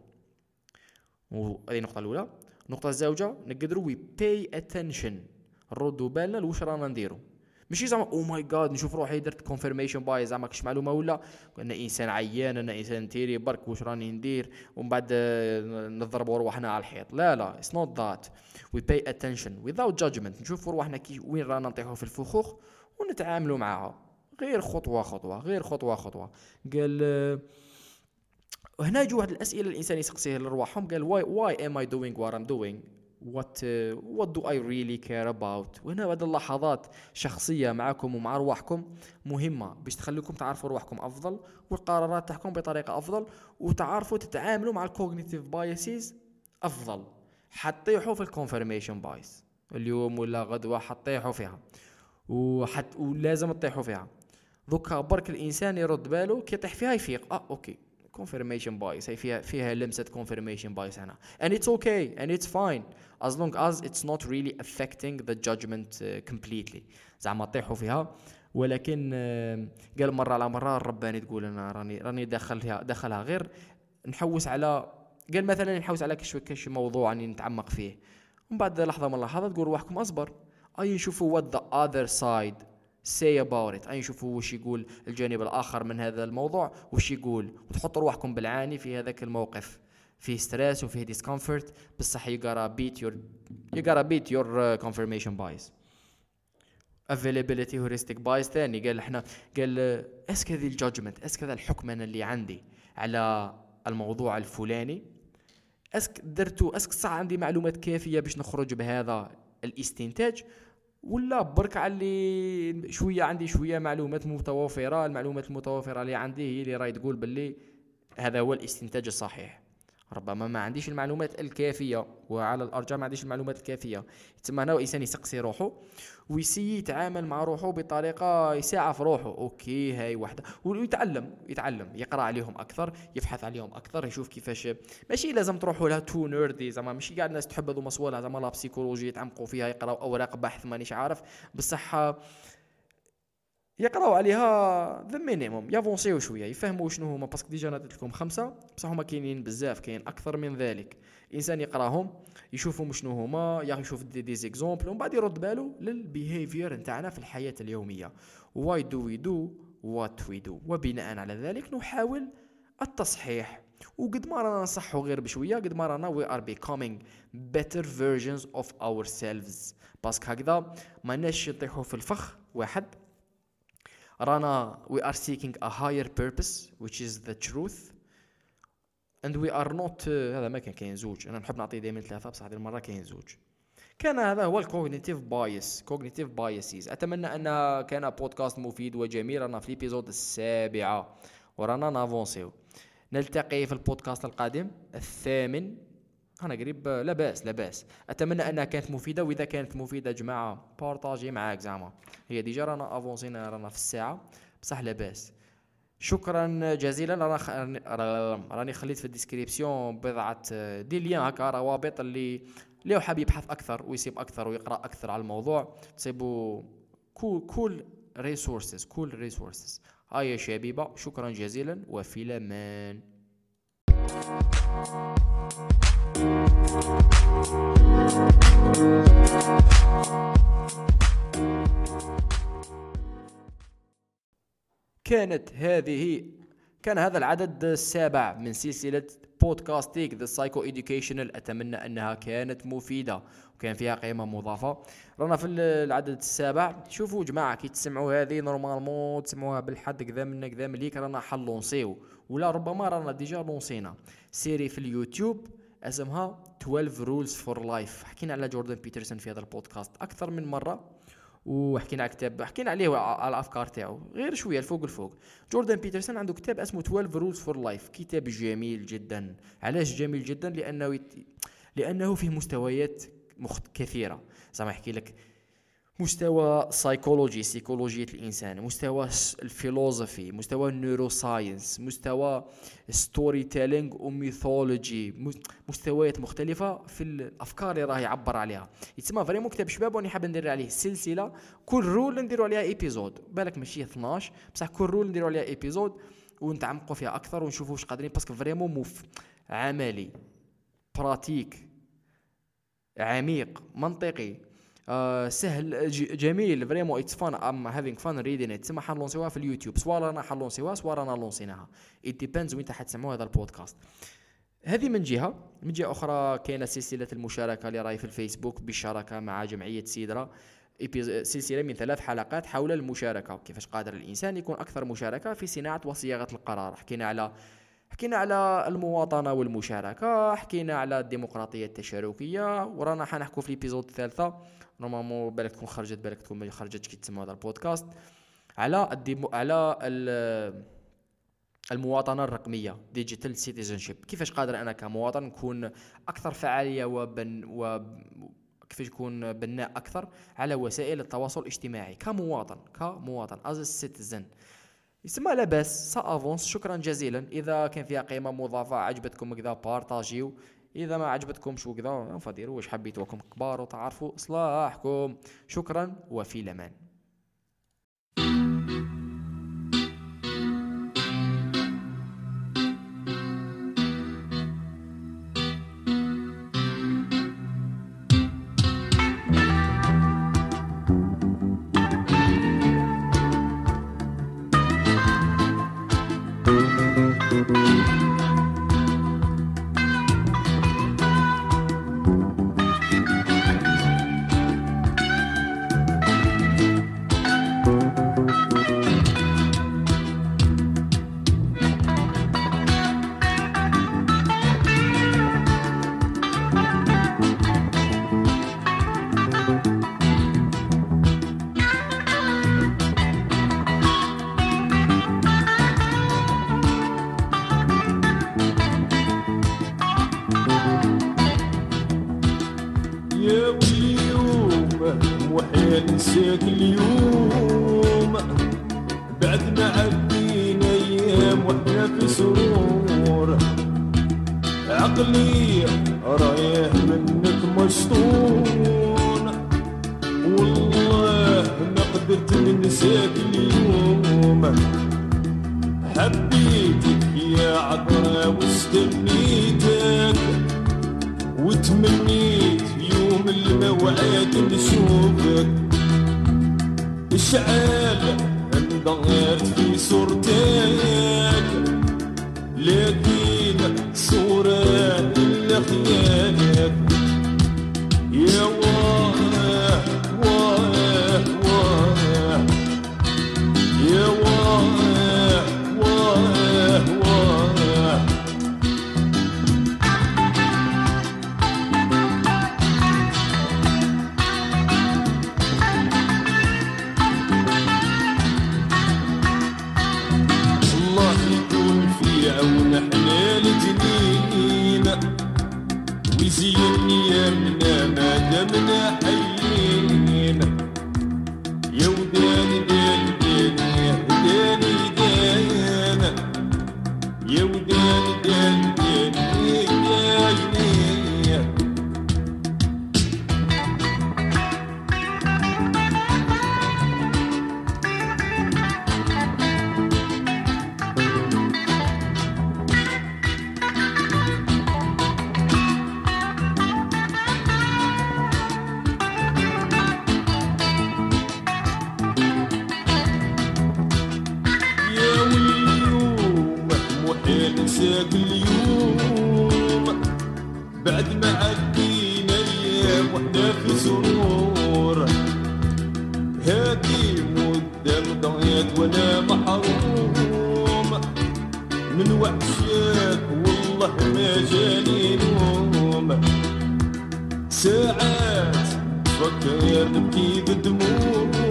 وهذه النقطه الاولى. النقطه الزوجه نقدروا وي باي اتنشن، نردوا بالنا لواش رانا نديروا. ماشي زعما او ماي جاد نشوف روحي درت كونفيرميشن بايز، زعما كاش معلومه ولا ان انسان عيان، انا انسان تيري برك واش راني ندير ومن بعد نضربوا روحنا على الحيط. لا لا، اتس نوت ذات. وي باي اتنشن ويزاوت جادجمنت، نشوفوا روحنا كي وين رانا نطيحوا في الفخوخ ونتعاملوا معها غير خطوه خطوه، غير خطوه خطوه. قال هنا يجوا واحد الاسئله الانسان يسقسيها لرواحهم، قال واي واي ام اي دوينغ وات ام دوينغ، What uh, what do I really care about. وهنا بعد اللحظات شخصية معكم ومع رواحكم مهمة باش تخليكم تعرفوا رواحكم أفضل والقرارات تاعكم بطريقة أفضل، وتعرفوا تتعاملوا مع الكوغنيتيف بايسيز أفضل، حطيحوا في الكونفرميشن بايس اليوم ولا غدوة، حطيحوا فيها وحت... ولازم تطيحوا فيها. ذوكا برك الإنسان يرد باله كي يطيح فيها يفيق، اه اوكي confirmation bias هي فيها فيها لمسة confirmation bias هنا، and it's okay and it's fine as long as it's not really affecting the judgment uh, completely. زعما طيحوا فيها، ولكن uh, قال مرة على مرة الرباني تقول أنا راني راني دخلها دخلها غير نحوس على، قال مثلا نحوس على كش كش موضوع أني نتعمق فيه، ومن بعد لحظة من لحظة تقول روحكم أصبر، أي نشوفوا what the other side say about it، أي نشوفوا وش يقول الجانب الآخر من هذا الموضوع وش يقول، وتحطوا روحكم بالعاني في هذاك الموقف، فيه ستريس وفيه ديسكومفورت، بصح you gotta beat your you gotta beat your confirmation bias. Availability heuristic bias ثاني، قال احنا قال اسك هذه الجادجمنت، اسك هذا الحكم أنا اللي عندي على الموضوع الفلاني، اسك درتو اسك صح عندي معلومات كافية باش نخرج بهذا الاستنتاج، ولا برك على اللي شويه عندي شويه معلومات متوافره، المعلومات المتوافره اللي عندي هي اللي راهي تقول باللي هذا هو الاستنتاج الصحيح. ربما ما عنديش المعلومات الكافيه، وعلى الارجح ما عنديش المعلومات الكافيه. تسمى هنا الانسان يسقسي روحه ويسي يتعامل مع روحه بطريقه يساعف روحه، اوكي هاي وحده، ويتعلم يتعلم يقرا عليهم اكثر، يبحث عليهم اكثر، يشوف كيفاش. ماشي لازم تروحوا لها تو نيردي، زعما ماشي كاع الناس تحب هذو مصوالها زعما لا بسيكولوجي يتعمقوا فيها، يقراوا اوراق بحث مانيش عارف، بصح يقراو عليها ذا مينيموم، يافونسيو شويه، يفهموا شنو هما، باسكو ديجا انا درت لكم خمسه بصح هما كاينين بزاف، كاين اكثر من ذلك. الانسان يقراهم يشوفهم شنو هما، يشوف دي دي زيكزومبل، ومن بعد يرد باله للبيهيفير نتاعنا في الحياه اليوميه، واي دو وي دو وات وي دو، وبناء على ذلك نحاول التصحيح. وقد ما رانا نصحوا غير بشويه، قد ما رانا وي ار بيكومينغ بيتر فيرجنز اوف اور سيلفز، باسكو هكذا ماناش نطيحوا في الفخ. واحد Rana, we are seeking a higher purpose, which is the truth, and we are not. هذا ما كان كاين زوج، أنا نحب نعطي دائما ثلاثة بصح هذه المرة كاين زوج. كان هذا هو الكوغنيتيف بايس، كوغنيتيف بايسيز. أتمنى أن كان بودكاست مفيد وجميل. رانا في الإبيزود السابعة ورانا نافونسيو. نلتقي في البودكاست القادم الثامن، أنا قريب. لا بأس لا بأس، أتمنى أنها كانت مفيدة، وإذا كانت مفيدة جماعة بارطاجي معاك زعما، هي ديجا رانا أفونسينا، رانا في الساعة بصح لا بأس. شكرا جزيلا، راني خليت في الديسكريبسيون بضعة دي ليان هكا، روابط اللي لو حاب يبحث أكثر ويصيب أكثر ويقرأ أكثر على الموضوع، تصيبوا كول كول ريسورسز كول ريسورسز. هيا شبيبة، شكرا جزيلا وفي الأمان. كانت هذه كان هذا العدد السابع من سلسلة بودكاستيك ذا سايكو إديوكيشنال. أتمنى أنها كانت مفيدة وكان فيها قيمة مضافة. رانا في العدد السابع. شوفوا جماعة كي تسمعوا هذه نورمالمون تسمعوها بالحد كذا من كذا مليك، رانا حلونسيو ولا ربما رانا ديجا لونسينا سيري في اليوتيوب اسمها twelve rules for life. حكينا على جوردن بيترسون في هذا البودكاست أكثر من مرة، وحكينا على كتاب حكينا عليه على الافكار تاعو غير شويه الفوق الفوق. جوردن بيترسون عنده كتاب اسمه twelve rules for life، كتاب جميل جدا. علاش جميل جدا؟ لانه يت... لانه فيه مستويات مخت... كثيره. زعما يحكي لك مستوى سايكولوجي، سيكولوجية الإنسان، مستوى الفيلوزفي، مستوى النيوروساينس، مستوى ستوري تيلينج وميثولوجي، مستويات مختلفة في الأفكار اللي راه يعبر عليها. يتسمى فريمون كتاب شباب، وأنا حاب ندير عليه سلسلة، كل رول نديرو عليها إيبيزود، بالك ماشي اثناش بصح كل رول نديرو عليها إيبيزود ونتعمقوا فيها أكثر ونشوفوا واش قادرين، باسكو فريمون موف عملي براتيك عميق منطقي آه سهل جميل فريمون. اتس فان ام هافينغ فان ريدين ات. تما حنلونسيوها في اليوتيوب، سوا رانا حنلونسيوها سوا رانا لونسيناها، ات ديباندز وين حتسمعوا هذا البودكاست. هذه من جهه. من جهه اخرى كاينه سلسله المشاركه اللي راهي في الفيسبوك بالشراكه مع جمعيه سيدرا، سلسله من ثلاث حلقات حول المشاركه، كيفاش قادر الانسان يكون اكثر مشاركه في صناعه وصياغه القرار. حكينا على حكينا على المواطنه والمشاركه، حكينا على الديمقراطيه التشاركيه، ورانا حنحكوا في الابيزود الثالثه نورمالمون بالك تكون خرجت بالك تكون ما خرجتش كي تسمعوا هذا البودكاست، على الديمو على المواطنه الرقميه ديجيتال سيتيزنشيب، كيفاش قادر انا كمواطن نكون اكثر فعاليه وبن و كيفاش يكون بناء اكثر على وسائل التواصل الاجتماعي كمواطن كمواطن از سيتيزن. يسمى لاباس سافونس. شكرا جزيلا. اذا كان فيها قيمه مضافه عجبتكم كذا بارطاجيو، اذا ما عجبتكمش وكذا فديروا واش حبيتوا راكم كبار وتعرفوا اصلاحكم. شكرا وفي الامان. ساعات فكر نبكي بالدموع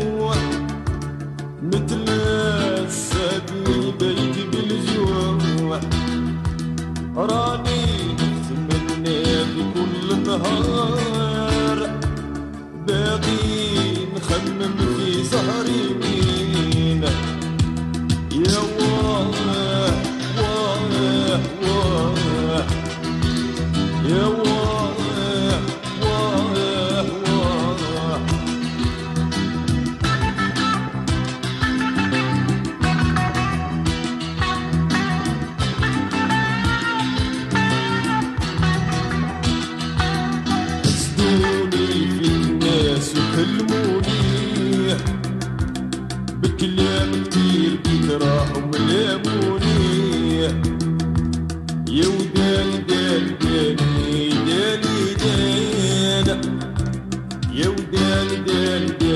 مين خمم في سهري مين يا واه واه واه يا واه واه واه أسدوني في الناس وكلموني بكلام كتير بيكرههم ليموني يودان دان داني داني دان يودان دان دان